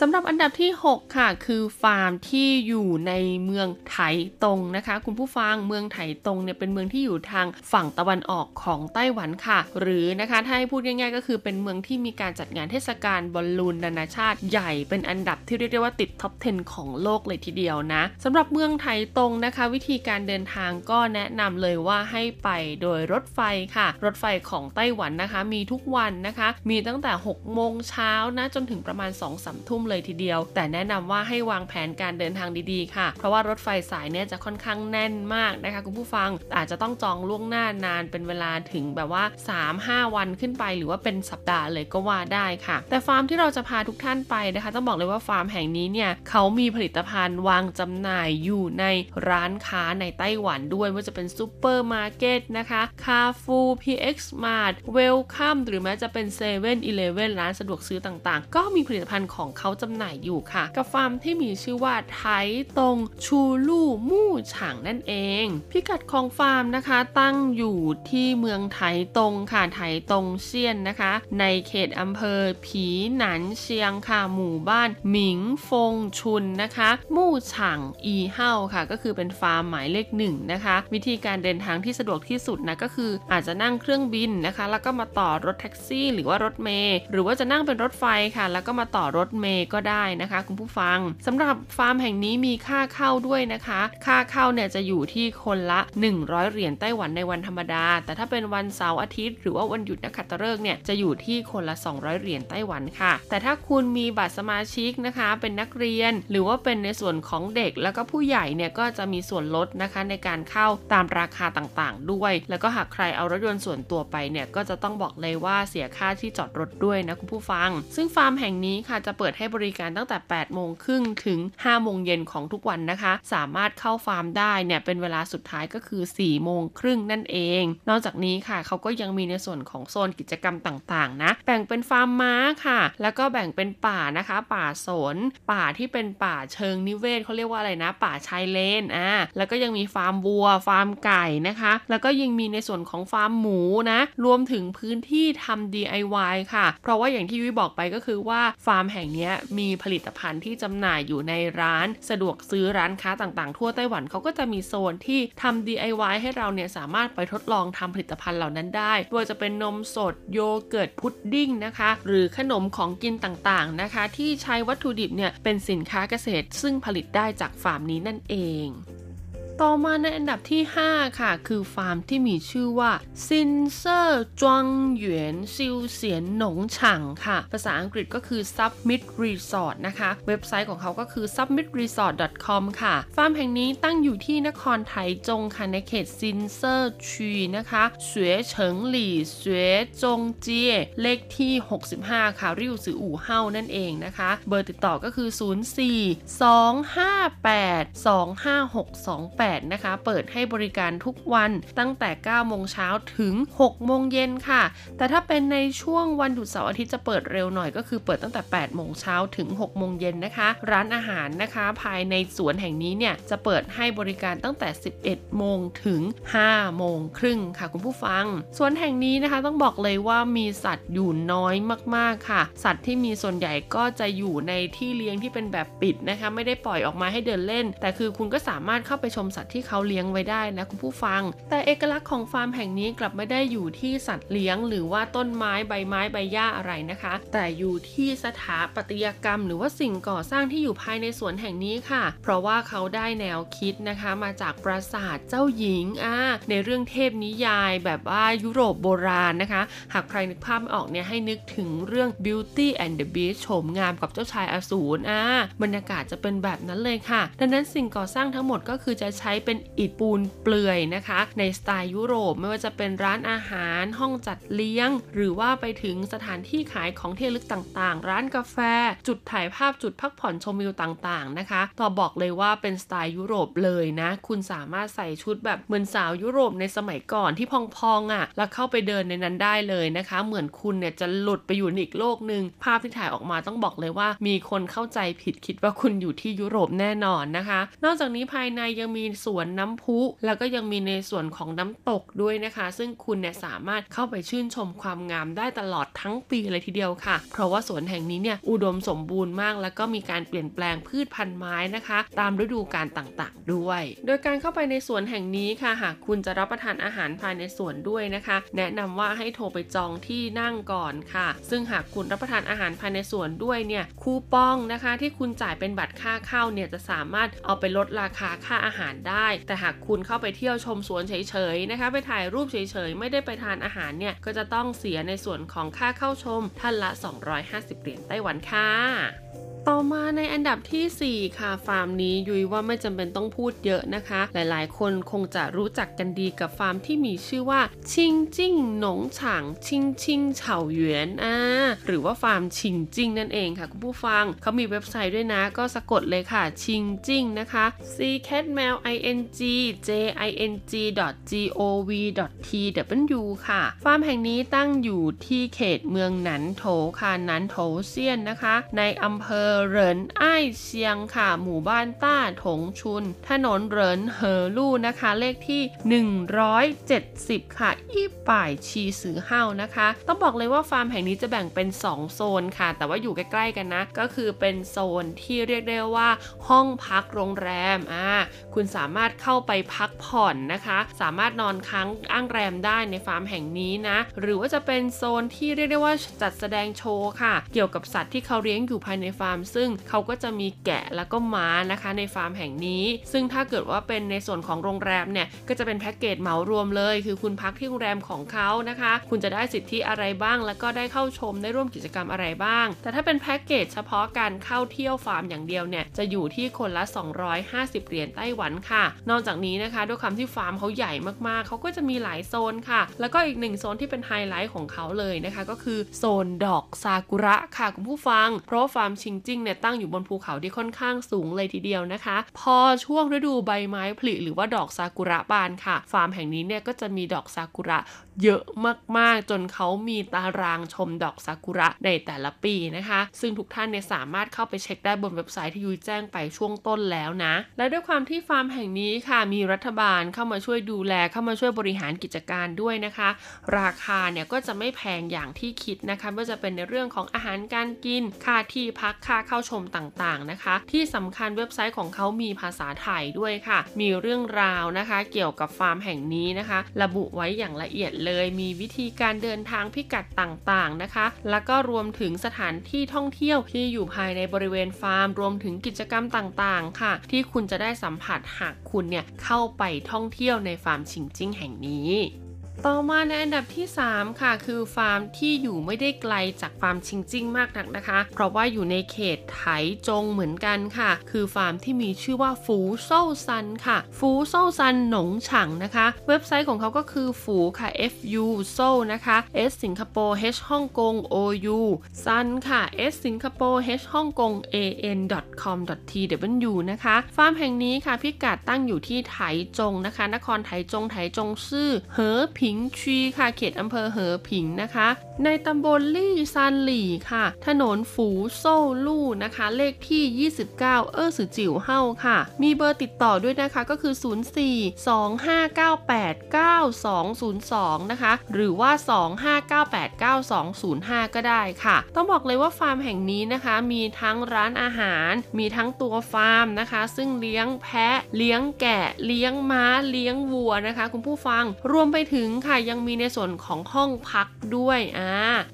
สำหรับอันดับที่หกค่ะคือฟาร์มที่อยู่ในเมืองไถตงนะคะคุณผู้ฟังเมืองไถตงเนี่ยเป็นเมืองที่อยู่ทางฝั่งตะวันออกของไต้หวันค่ะหรือนะคะถ้าให้พูดง่ายๆก็คือเป็นเมืองที่มีการจัดงานเทศกาลบอลลูนนานาชาติใหญ่เป็นอันดับที่เรียกได้ว่าติดท็อปสิบของโลกเลยทีเดียวนะสำหรับเมืองไถตงนะคะวิธีการเดินทางก็แนะนำเลยว่าให้ไปโดยรถไฟค่ะรถไฟของไต้หวันนะคะมีทุกวันนะคะมีตั้งแต่ หกโมงเช้า นะจนถึงประมาณ สองถึงสามทุ่มเลยทีเดียวแต่แนะนำว่าให้วางแผนการเดินทางดีๆค่ะเพราะว่ารถไฟสายเนี่ยจะค่อนข้างแน่นมากนะคะคุณผู้ฟังอาจจะต้องจองล่วงหน้านานเป็นเวลาถึงแบบว่า สามถึงห้าวันขึ้นไปหรือว่าเป็นสัปดาห์เลยก็ว่าได้ค่ะแต่ฟาร์มที่เราจะพาทุกท่านไปนะคะต้องบอกเลยว่าฟาร์มแห่งนี้เนี่ยเขามีผลิตภัณฑ์วางจำหน่ายอยู่ในร้านค้าในไต้หวันด้วยว่าจะเป็นซุปเปอร์มาร์เก็ตนะคะคาฟูพีเอ็กซ์มาร์ทเวลคัมหรือแม้จะเป็นเซเว่นอีเลฟเว่นร้านสะดวกซื้อต่างๆก็มีผลิตภัณฑ์ของเขาจำหน่ายอยู่ค่ะกับฟาร์มที่มีชื่อว่าไถตงชูลู่มู่ฉางนั่นเองพิกัดของฟาร์มนะคะตั้งอยู่ที่เมืองไถตงค่ะไถตงเซียนนะคะในเขตอำเภอผีหนานเชียงค่ะหมู่บ้านหมิงฟงชุนนะคะมู่ฉางอีเฮ่าค่ะก็คือเป็นฟาร์มหมายเลขหนึ่งนะคะวิธีการเดินทางที่สะดวกที่สุดนะก็คืออาจจะนั่งเครื่องบินนะคะแล้วก็มาต่อรถแท็กซี่หรือว่ารถเมล์หรือว่าจะนั่งเป็นรถไฟค่ะแล้วก็มาต่อรถเมล์ก็ได้นะคะคุณผู้ฟังสำหรับฟาร์มแห่งนี้มีค่าเข้าด้วยนะคะค่าเข้าเนี่ยจะอยู่ที่คนละหนึ่งร้อยเหรียญไต้หวันในวันธรรมดาแต่ถ้าเป็นวันเสาร์อาทิตย์หรือว่าวันหยุดนักขัตฤกษ์เนี่ยจะอยู่ที่คนละสองร้อยเหรียญไต้หวันค่ะแต่ถ้าคุณมีบัตรสมาชิกนะคะเป็นนักเรียนหรือว่าเป็นในส่วนของเด็กแล้วก็ผู้ใหญ่เนี่ยก็จะมีส่วนลดนะคะในการเข้าตามราคาต่างๆด้วยแล้วก็หากใครเอารถยนต์ส่วนตัวไปเนี่ยก็จะต้องบอกเลยว่าเสียค่าที่จอดรถด้วยนะคุณผู้ฟังซึ่งฟาร์มแห่งนี้ค่ะจะเปิดให้ บริการตั้งแต่ แปดโมงครึ่ง ถึง ห้าโมงเย็นของทุกวันนะคะสามารถเข้าฟาร์มได้เนี่ยเป็นเวลาสุดท้ายก็คือ สี่โมงครึ่ง นั่นเองนอกจากนี้ค่ะเขาก็ยังมีในส่วนของโซนกิจกรรมต่างๆนะแบ่งเป็นฟาร์มม้าค่ะแล้วก็แบ่งเป็นป่านะคะป่าสนป่าที่เป็นป่าเชิงนิเวศเขาเรียกว่าอะไรนะป่าชายเลนอ่าแล้วก็ยังมีฟาร์มวัวฟาร์มไก่นะคะแล้วก็ยังมีในส่วนของฟาร์มหมูนะรวมถึงพื้นที่ทำ ดี ไอ วาย ค่ะเพราะว่าอย่างที่วิบอกไปก็คือว่าฟาร์มแห่งนี้มีผลิตภัณฑ์ที่จำหน่ายอยู่ในร้านสะดวกซื้อร้านค้าต่างๆทั่วไต้หวันเขาก็จะมีโซนที่ทำ ดี ไอ วาย ให้เราเนี่ยสามารถไปทดลองทำผลิตภัณฑ์เหล่านั้นได้ว่าจะเป็นนมสดโยเกิร์ตพุดดิ้งนะคะหรือขนมของกินต่างๆนะคะที่ใช้วัตถุดิบเนี่ยเป็นสินค้าเกษตรซึ่งผลิตได้จากฟาร์มนี้นั่นเองต่อมาในอันดับที่ห้าค่ะคือฟาร์มที่มีชื่อว่าซินเซอร์จวงเหวียนซิวเสียนหนงฉังค่ะภาษาอังกฤษก็คือ Submit Resort นะคะเว็บไซต์ของเขาก็คือ ซับมิทรีสอร์ท ดอท คอม ค่ะฟาร์มแห่งนี้ตั้งอยู่ที่นครไถจงค่ะในเขตซินเซอร์ชุยนะคะเสวยเฉิงหลี่เสวยจงเจียเลขที่หกสิบห้าค่ะริ้วซืออู่เฮานั่นเองนะคะเบอร์ติดต่อก็คือศูนย์สี่ สองห้าแปด สองห้าหกสองแปดนะคะเปิดให้บริการทุกวันตั้งแต่ เก้าโมงเช้า ถึง หกโมงเย็นค่ะแต่ถ้าเป็นในช่วงวันหยุดเสาร์อาทิตย์จะเปิดเร็วหน่อยก็คือเปิดตั้งแต่ แปดโมงเช้า ถึง หกโมงเย็นนะคะร้านอาหารนะคะภายในสวนแห่งนี้เนี่ยจะเปิดให้บริการตั้งแต่ สิบเอ็ดโมง ถึง ห้าโมงครึ่งค่ะคุณผู้ฟังสวนแห่งนี้นะคะต้องบอกเลยว่ามีสัตว์อยู่น้อยมากๆค่ะสัตว์ที่มีส่วนใหญ่ก็จะอยู่ในที่เลี้ยงที่เป็นแบบปิดนะคะไม่ได้ปล่อยออกมาให้เดินเล่นแต่คือคุณก็สามารถเข้าไปชมสัตว์ที่เขาเลี้ยงไว้ได้นะคุณผู้ฟังแต่เอกลักษณ์ของฟาร์มแห่งนี้กลับไม่ได้อยู่ที่สัตว์เลี้ยงหรือว่าต้นไม้ใบไม้ใบหญ้าอะไรนะคะแต่อยู่ที่สถาปัตยกรรมหรือว่าสิ่งก่อสร้างที่อยู่ภายในสวนแห่งนี้ค่ะเพราะว่าเขาได้แนวคิดนะคะมาจากปราสาทเจ้าหญิงอ่าในเรื่องเทพนิยายแบบว่ายุโรปโบราณนะคะหากใครนึกภาพไม่ออกเนี่ยให้นึกถึงเรื่อง Beauty and the Beast โฉมงามกับเจ้าชายอสูรอ่าบรรยากาศจะเป็นแบบนั้นเลยค่ะดังนั้นสิ่งก่อสร้างทั้งหมดก็คือจะใช้เป็นอิฐปูนเปลือยนะคะในสไตล์ยุโรปไม่ว่าจะเป็นร้านอาหารห้องจัดเลี้ยงหรือว่าไปถึงสถานที่ขายของที่ระลึกต่างๆร้านกาแฟจุดถ่ายภาพจุดพักผ่อนชมวิวต่างๆนะคะต่อบอกเลยว่าเป็นสไตล์ยุโรปเลยนะคุณสามารถใส่ชุดแบบเหมือนสาวยุโรปในสมัยก่อนที่พองๆอ่ะแล้วเข้าไปเดินในนั้นได้เลยนะคะเหมือนคุณเนี่ยจะหลุดไปอยู่ในอีกโลกนึงภาพที่ถ่ายออกมาต้องบอกเลยว่ามีคนเข้าใจผิดคิดว่าคุณอยู่ที่ยุโรปแน่นอนนะคะนอกจากนี้ภายในยังมีสวนน้ำพุแล้วก็ยังมีในส่วนของน้ำตกด้วยนะคะซึ่งคุณเนี่ยสามารถเข้าไปชื่นชมความงามได้ตลอดทั้งปีเลยทีเดียวค่ะเพราะว่าสวนแห่งนี้เนี่ยอุดมสมบูรณ์มากแล้วก็มีการเปลี่ยนแปลงพืชพันธุ์ไม้นะคะตามฤดูกาลต่างๆด้วยโดยการเข้าไปในสวนแห่งนี้ค่ะหากคุณจะรับประทานอาหารภายในสวนด้วยนะคะแนะนำว่าให้โทรไปจองที่นั่งก่อนค่ะซึ่งหากคุณรับประทานอาหารภายในสวนด้วยเนี่ยคูปองนะคะที่คุณจ่ายเป็นบัตรค่าเข้าเนี่ยจะสามารถเอาไปลดราคาค่าอาหารได้แต่หากคุณเข้าไปเที่ยวชมสวนเฉยๆนะคะไปถ่ายรูปเฉยๆไม่ได้ไปทานอาหารเนี่ยก็จะต้องเสียในส่วนของค่าเข้าชมท่านละสองร้อยห้าสิบเหรียญไต้หวันค่ะต่อมาในอันดับที่สี่ค่ะฟาร์มนี้ยุ้ยว่าไม่จำเป็นต้องพูดเยอะนะคะหลายๆคนคงจะรู้จักกันดีกับฟาร์มที่มีชื่อว่าชิงจิ้งหนงฉางชิงชิงเฉาเหวียนอ่าหรือว่าฟาร์มชิงจิ้งนั่นเองค่ะคุณผู้ฟังเขามีเว็บไซต์ด้วยนะก็สะกดเลยค่ะชิงจิ้งนะคะ ซี แคท แมว ไอ เอ็น จี เจ ไอ เอ็น จี ดอท จี โอ วี ดอท ที ดับเบิลยู ค่ะฟาร์มแห่งนี้ตั้งอยู่ที่เขตเมืองหนันโถค่ะหนันโถเซียนนะคะในอำเภอเหรินอ้ายเชียงค่ะหมู่บ้านต้าถงชุนถนนเหรินเหอลู่นะคะเลขที่หนึ่งร้อยเจ็ดสิบค่ะอี้ป่ายชีซือเฮานะคะต้องบอกเลยว่าฟาร์มแห่งนี้จะแบ่งเป็นสองโซนค่ะแต่ว่าอยู่ใกล้ๆกันนะก็คือเป็นโซนที่เรียกได้ว่าห้องพักโรงแรมอ่าคุณสามารถเข้าไปพักผ่อนนะคะสามารถนอนค้างอ้างแรมได้ในฟาร์มแห่งนี้นะหรือว่าจะเป็นโซนที่เรียกได้ว่าจัดแสดงโชว์ค่ะเกี่ยวกับสัตว์ที่เขาเลี้ยงอยู่ภายในฟาร์มซึ่งเขาก็จะมีแกะแล้วก็ม้านะคะในฟาร์มแห่งนี้ซึ่งถ้าเกิดว่าเป็นในส่วนของโรงแรมเนี่ยก็จะเป็นแพ็กเกจเหมารวมเลยคือคุณพักที่โรงแรมของเขานะคะคุณจะได้สิทธิอะไรบ้างแล้วก็ได้เข้าชมได้ร่วมกิจกรรมอะไรบ้างแต่ถ้าเป็นแพ็กเกจเฉพาะการเข้าเที่ยวฟาร์มอย่างเดียวเนี่ยจะอยู่ที่คนละสองร้อยห้าสิบเหรียญไต้หวันค่ะนอกจากนี้นะคะด้วยความที่ฟาร์มเขาใหญ่มากๆเขาก็จะมีหลายโซนค่ะแล้วก็อีกหนึ่งโซนที่เป็นไฮไลท์ของเขาเลยนะคะก็คือโซนดอกซากุระค่ะคุณผู้ฟังเพราะฟาร์มชิงจิ งเนี่ยตั้งอยู่บนภูเขาที่ค่อนข้างสูงเลยทีเดียวนะคะพอช่วงฤดูใบไม้ผลิหรือว่าดอกซากุระบานค่ะฟาร์มแห่งนี้เนี่ยก็จะมีดอกซากุระเยอะมากๆจนเขามีตารางชมดอกซากุระในแต่ละปีนะคะซึ่งทุกท่านเนี่ยสามารถเข้าไปเช็คได้บนเว็บไซต์ที่ยุ้ยแจ้งไปช่วงต้นแล้วนะและด้วยความที่ฟาร์มแห่งนี้ค่ะมีรัฐบาลเข้ามาช่วยดูแลเข้ามาช่วยบริหารกิจการด้วยนะคะราคาเนี่ยก็จะไม่แพงอย่างที่คิดนะคะว่าจะเป็นในเรื่องของอาหารการกินค่าที่พักค่าเข้าชมต่างๆนะคะที่สำคัญเว็บไซต์ของเขามีภาษาไทยด้วยค่ะมีเรื่องราวนะคะเกี่ยวกับฟาร์มแห่งนี้นะคะระบุไว้อย่างละเอียดเลยมีวิธีการเดินทางพิกัดต่างๆนะคะแล้วก็รวมถึงสถานที่ท่องเที่ยวที่อยู่ภายในบริเวณฟาร์มรวมถึงกิจกรรมต่างๆค่ะที่คุณจะได้สัมผัสหากคุณเนี่ยเข้าไปท่องเที่ยวในฟาร์มชิงจิ้งแห่งนี้ต่อมาในอันดับที่สามค่ะคือฟาร์มที่อยู่ไม่ได้ไกลจากฟาร์มชิงจิ้งมากนักนะคะเพราะว่าอยู่ในเขตไถจงเหมือนกันค่ะคือฟาร์มที่มีชื่อว่าฝูโซ่ซันค่ะฝูโซ่ซันหนงฉังนะคะเว็บไซต์ของเขาก็คือฝูค่ะ เอฟ ยู โซ่นะคะ S สิงคโปร์ H ฮ่องกง โอ ยู ซันค่ะ S สิงคโปร์ H ฮ่องกง เอ เอ็น ดอท คอม ดอท ที ดับเบิลยู นะคะฟาร์มแห่งนี้ค่ะพิกัดตั้งอยู่ที่ไถจงนะคะนครไถจงไถจงซื่อเหอผิผิงชีค่ะเขตอำเภอเหอผิงนะคะในตำบลลี่ซานหลี่ค่ะถนนฝูโซ่ลู่นะคะเลขที่ยี่สิบเก้าเอ้อสือจิ๋วเฮ้าค่ะมีเบอร์ติดต่อด้วยนะคะก็คือศูนย์สี่ สองห้าเก้าแปด เก้าสองศูนย์สองนะคะหรือว่าสองห้าเก้าแปด เก้าสองศูนย์ห้าก็ได้ค่ะต้องบอกเลยว่าฟาร์มแห่งนี้นะคะมีทั้งร้านอาหารมีทั้งตัวฟาร์มนะคะซึ่งเลี้ยงแพะเลี้ยงแกะเลี้ยงม้าเลี้ยงวัวนะคะคุณผู้ฟังรวมไปถึงค่ะยังมีในส่วนของห้องพักด้วยอ่า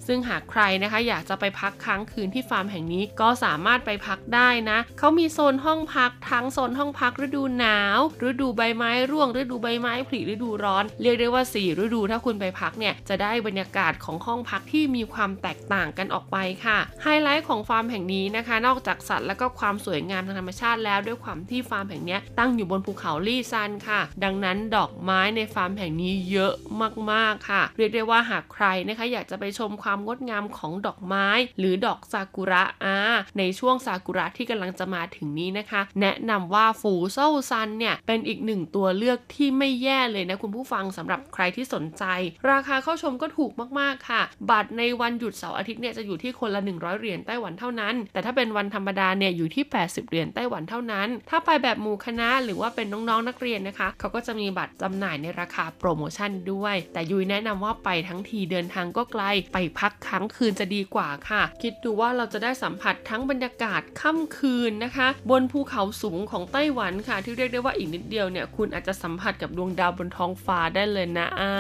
ซึ่งหากใครนะคะอยากจะไปพักค้างคืนที่ฟาร์มแห่งนี้ก็สามารถไปพักได้นะเขามีโซนห้องพักทั้งโซนห้องพักฤดูหนาวฤดูใบไม้ร่วงฤดูใบไม้ผลิฤดูร้อนเรียกได้ว่าสี่ฤดูถ้าคุณไปพักเนี่ยจะได้บรรยากาศของห้องพักที่มีความแตกต่างกันออกไปค่ะไฮไลท์ของฟาร์มแห่งนี้นะคะนอกจากสัตว์แล้วก็ความสวยงามทางธรรมชาติแล้วด้วยความที่ฟาร์มแห่งนี้ตั้งอยู่บนภูเขาลี่ซันค่ะดังนั้นดอกไม้ในฟาร์มแห่งนี้เยอะมากๆค่ะเรียกได้ว่าหากใครนะคะอยากจะไปชมความงดงามของดอกไม้หรือดอกซากุระอ่าในช่วงซากุระที่กำลังจะมาถึงนี้นะคะแนะนำว่าฝูโซ่ซันเนี่ยเป็นอีกหนึ่งตัวเลือกที่ไม่แย่เลยนะคุณผู้ฟังสำหรับใครที่สนใจราคาเข้าชมก็ถูกมากๆค่ะบัตรในวันหยุดเสาร์อาทิตย์เนี่ยจะอยู่ที่คนละหนึ่งร้อยเหรียญไต้หวันเท่านั้นแต่ถ้าเป็นวันธรรมดาเนี่ยอยู่ที่แปดสิบเหรียญไต้หวันเท่านั้นถ้าไปแบบหมู่คณะหรือว่าเป็นน้องๆนักเรียนนะคะเขาก็จะมีบัตรจำหน่ายในราคาโปรโมชั่นด้วยแต่ยุ้ยแนะนำว่าไปทั้งทีเดินทางก็ไกลไปพักค้างคืนจะดีกว่าค่ะคิดดูว่าเราจะได้สัมผัสทั้งบรรยากาศค่ำคืนนะคะบนภูเขาสูงของไต้หวันค่ะที่เรียกได้ว่าอีกนิดเดียวเนี่ยคุณอาจจะสัมผัสกับดวงดาวบนท้องฟ้าได้เลยนะอ่า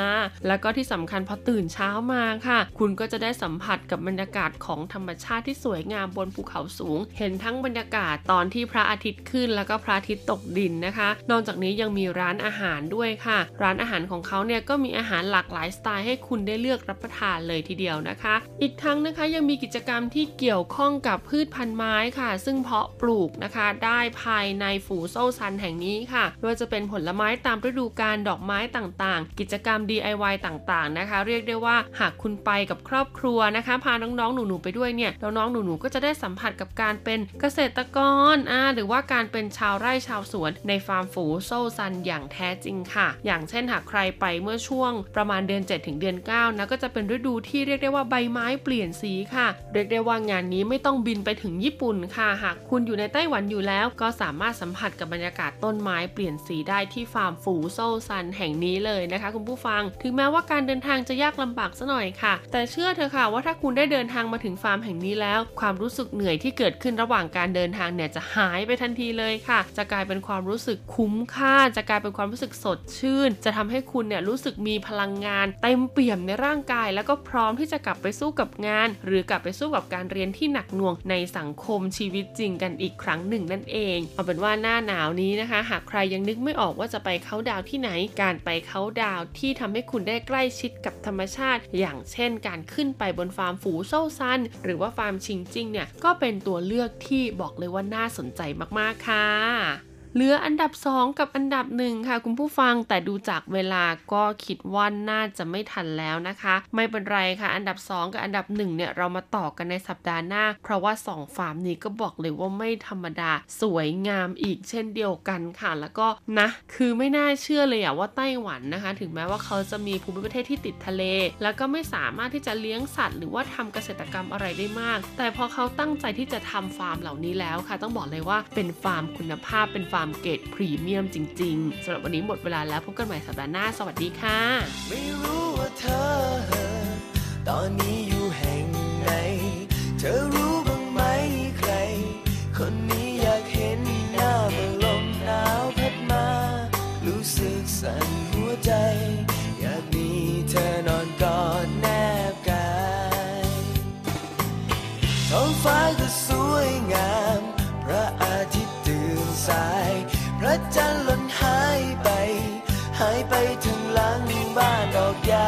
แล้วก็ที่สำคัญพอตื่นเช้ามาค่ะคุณก็จะได้สัมผัสกับบรรยากาศของธรรมชาติที่สวยงามบนภูเขาสูงเห็นทั้งบรรยากาศตอนที่พระอาทิตย์ขึ้นแล้วก็พระอาทิตย์ตกดินนะคะนอกจากนี้ยังมีร้านอาหารด้วยค่ะร้านอาหารของเขาเนี่ยก็มีอาหารหลากหลายสไตล์ให้คุณได้เลือกรับประทานเลยทีเดียวนะคะอีกทั้งนะคะยังมีกิจกรรมที่เกี่ยวข้องกับพืชพันธุ์ไม้ค่ะซึ่งเพาะปลูกนะคะได้ภายในฝูโซ่ซันแห่งนี้ค่ะโดยจะเป็นผลไม้ตามฤดูกาลดอกไม้ต่างๆกิจกรรม ดี ไอ วาย ต่างๆนะคะเรียกได้ว่าหากคุณไปกับครอบครัวนะคะพาน้องๆหนูๆไปด้วยเนี่ยน้องๆหนูๆก็จะได้สัมผัสกับการเป็นเกษตรกรอ่าหรือว่าการเป็นชาวไร่ชาวสวนในฟาร์มฝูโซ่ซันอย่างแท้จริงค่ะอย่างเช่นหากใครไปเมื่อช่วงประมาณเดือนเจ็ดถึงเดือนเก้านะก็จะเป็นฤดูที่เรียกได้ว่าใบไม้เปลี่ยนสีค่ะเรียกได้ว่างานนี้ไม่ต้องบินไปถึงญี่ปุ่นค่ะหากคุณอยู่ในไต้หวันอยู่แล้วก็สามารถสัมผัสกับบรรยากาศต้นไม้เปลี่ยนสีได้ที่ฟาร์มฝูโซ่ซันแห่งนี้เลยนะคะคุณผู้ฟังถึงแม้ว่าการเดินทางจะยากลำบากซะหน่อยค่ะแต่เชื่อเถอะค่ะว่าถ้าคุณได้เดินทางมาถึงฟาร์มแห่งนี้แล้วความรู้สึกเหนื่อยที่เกิดขึ้นระหว่างการเดินทางเนี่ยจะหายไปทันทีเลยค่ะจะกลายเป็นความรู้สึกคุ้มค่าจะกลายเป็นความรู้สึกสดชื่นจะทำให้คุณเนี่ยรู้สึกมีพลังงานเต็มเปี่ยมในร่างกายแล้วก็พร้อมที่จะกลับไปสู้กับงานหรือกลับไปสู้กับการเรียนที่หนักหน่วงในสังคมชีวิตจริงกันอีกครั้งหนึ่งนั่นเองเอาเป็นว่าหน้าหนาวนี้นะคะหากใครยังนึกไม่ออกว่าจะไปเค้าดาวที่ไหนการไปเค้าดาวที่ทำให้คุณได้ใกล้ชิดกับธรรมชาติอย่างเช่นการขึ้นไปบนฟาร์มฝูโซ่ซันหรือว่าฟาร์มชิงจิ้งเนี่ยก็เป็นตัวเลือกที่บอกเลยว่าน่าสนใจมากๆค่ะ เหลืออันดับสองกับอันดับหนึ่งค่ะคุณผู้ฟังแต่ดูจากเวลาก็คิดว่าน่าจะไม่ทันแล้วนะคะไม่เป็นไรค่ะอันดับสองกับอันดับหนึ่งเนี่ยเรามาต่อกันในสัปดาห์หน้าเพราะว่าสองฟาร์มนี้ก็บอกเลยว่าไม่ธรรมดาสวยงามอีกเช่นเดียวกันค่ะแล้วก็นะคือไม่น่าเชื่อเลยอะว่าไต้หวันนะคะถึงแม้ว่าเขาจะมีภูมิประเทศที่ติดทะเลแล้วก็ไม่สามารถที่จะเลี้ยงสัตว์หรือว่าทำเกษตรกรรมอะไรได้มากแต่พอเขาตั้งใจที่จะทำฟาร์มเหล่านี้แล้วค่ะต้องบอกเลยว่าเป็นฟาร์มคุณภาพเป็นฟาร์มเกรดพรีเมียมจริงๆสำหรับวันนี้หมดเวลาแล้วพบกันใหม่สัปดาห์หน้าสวัสดีค่ะไม่รู้ว่าเธอตอนนี้อยู่แห่งไหนเธอรู้บ้างไหมใครคนนี้อยากเห็นหน้าเมื่อลมหนาวพัดมารู้สึกสั่นหัวใจอยากมีเธอนอนกอดแนบกายท้องฟ้าก็สวยงามพระอาทิตย์ตื่นสายพระจันทร์หล่นหายไปหายไปถึงหลังบ้านดอกยา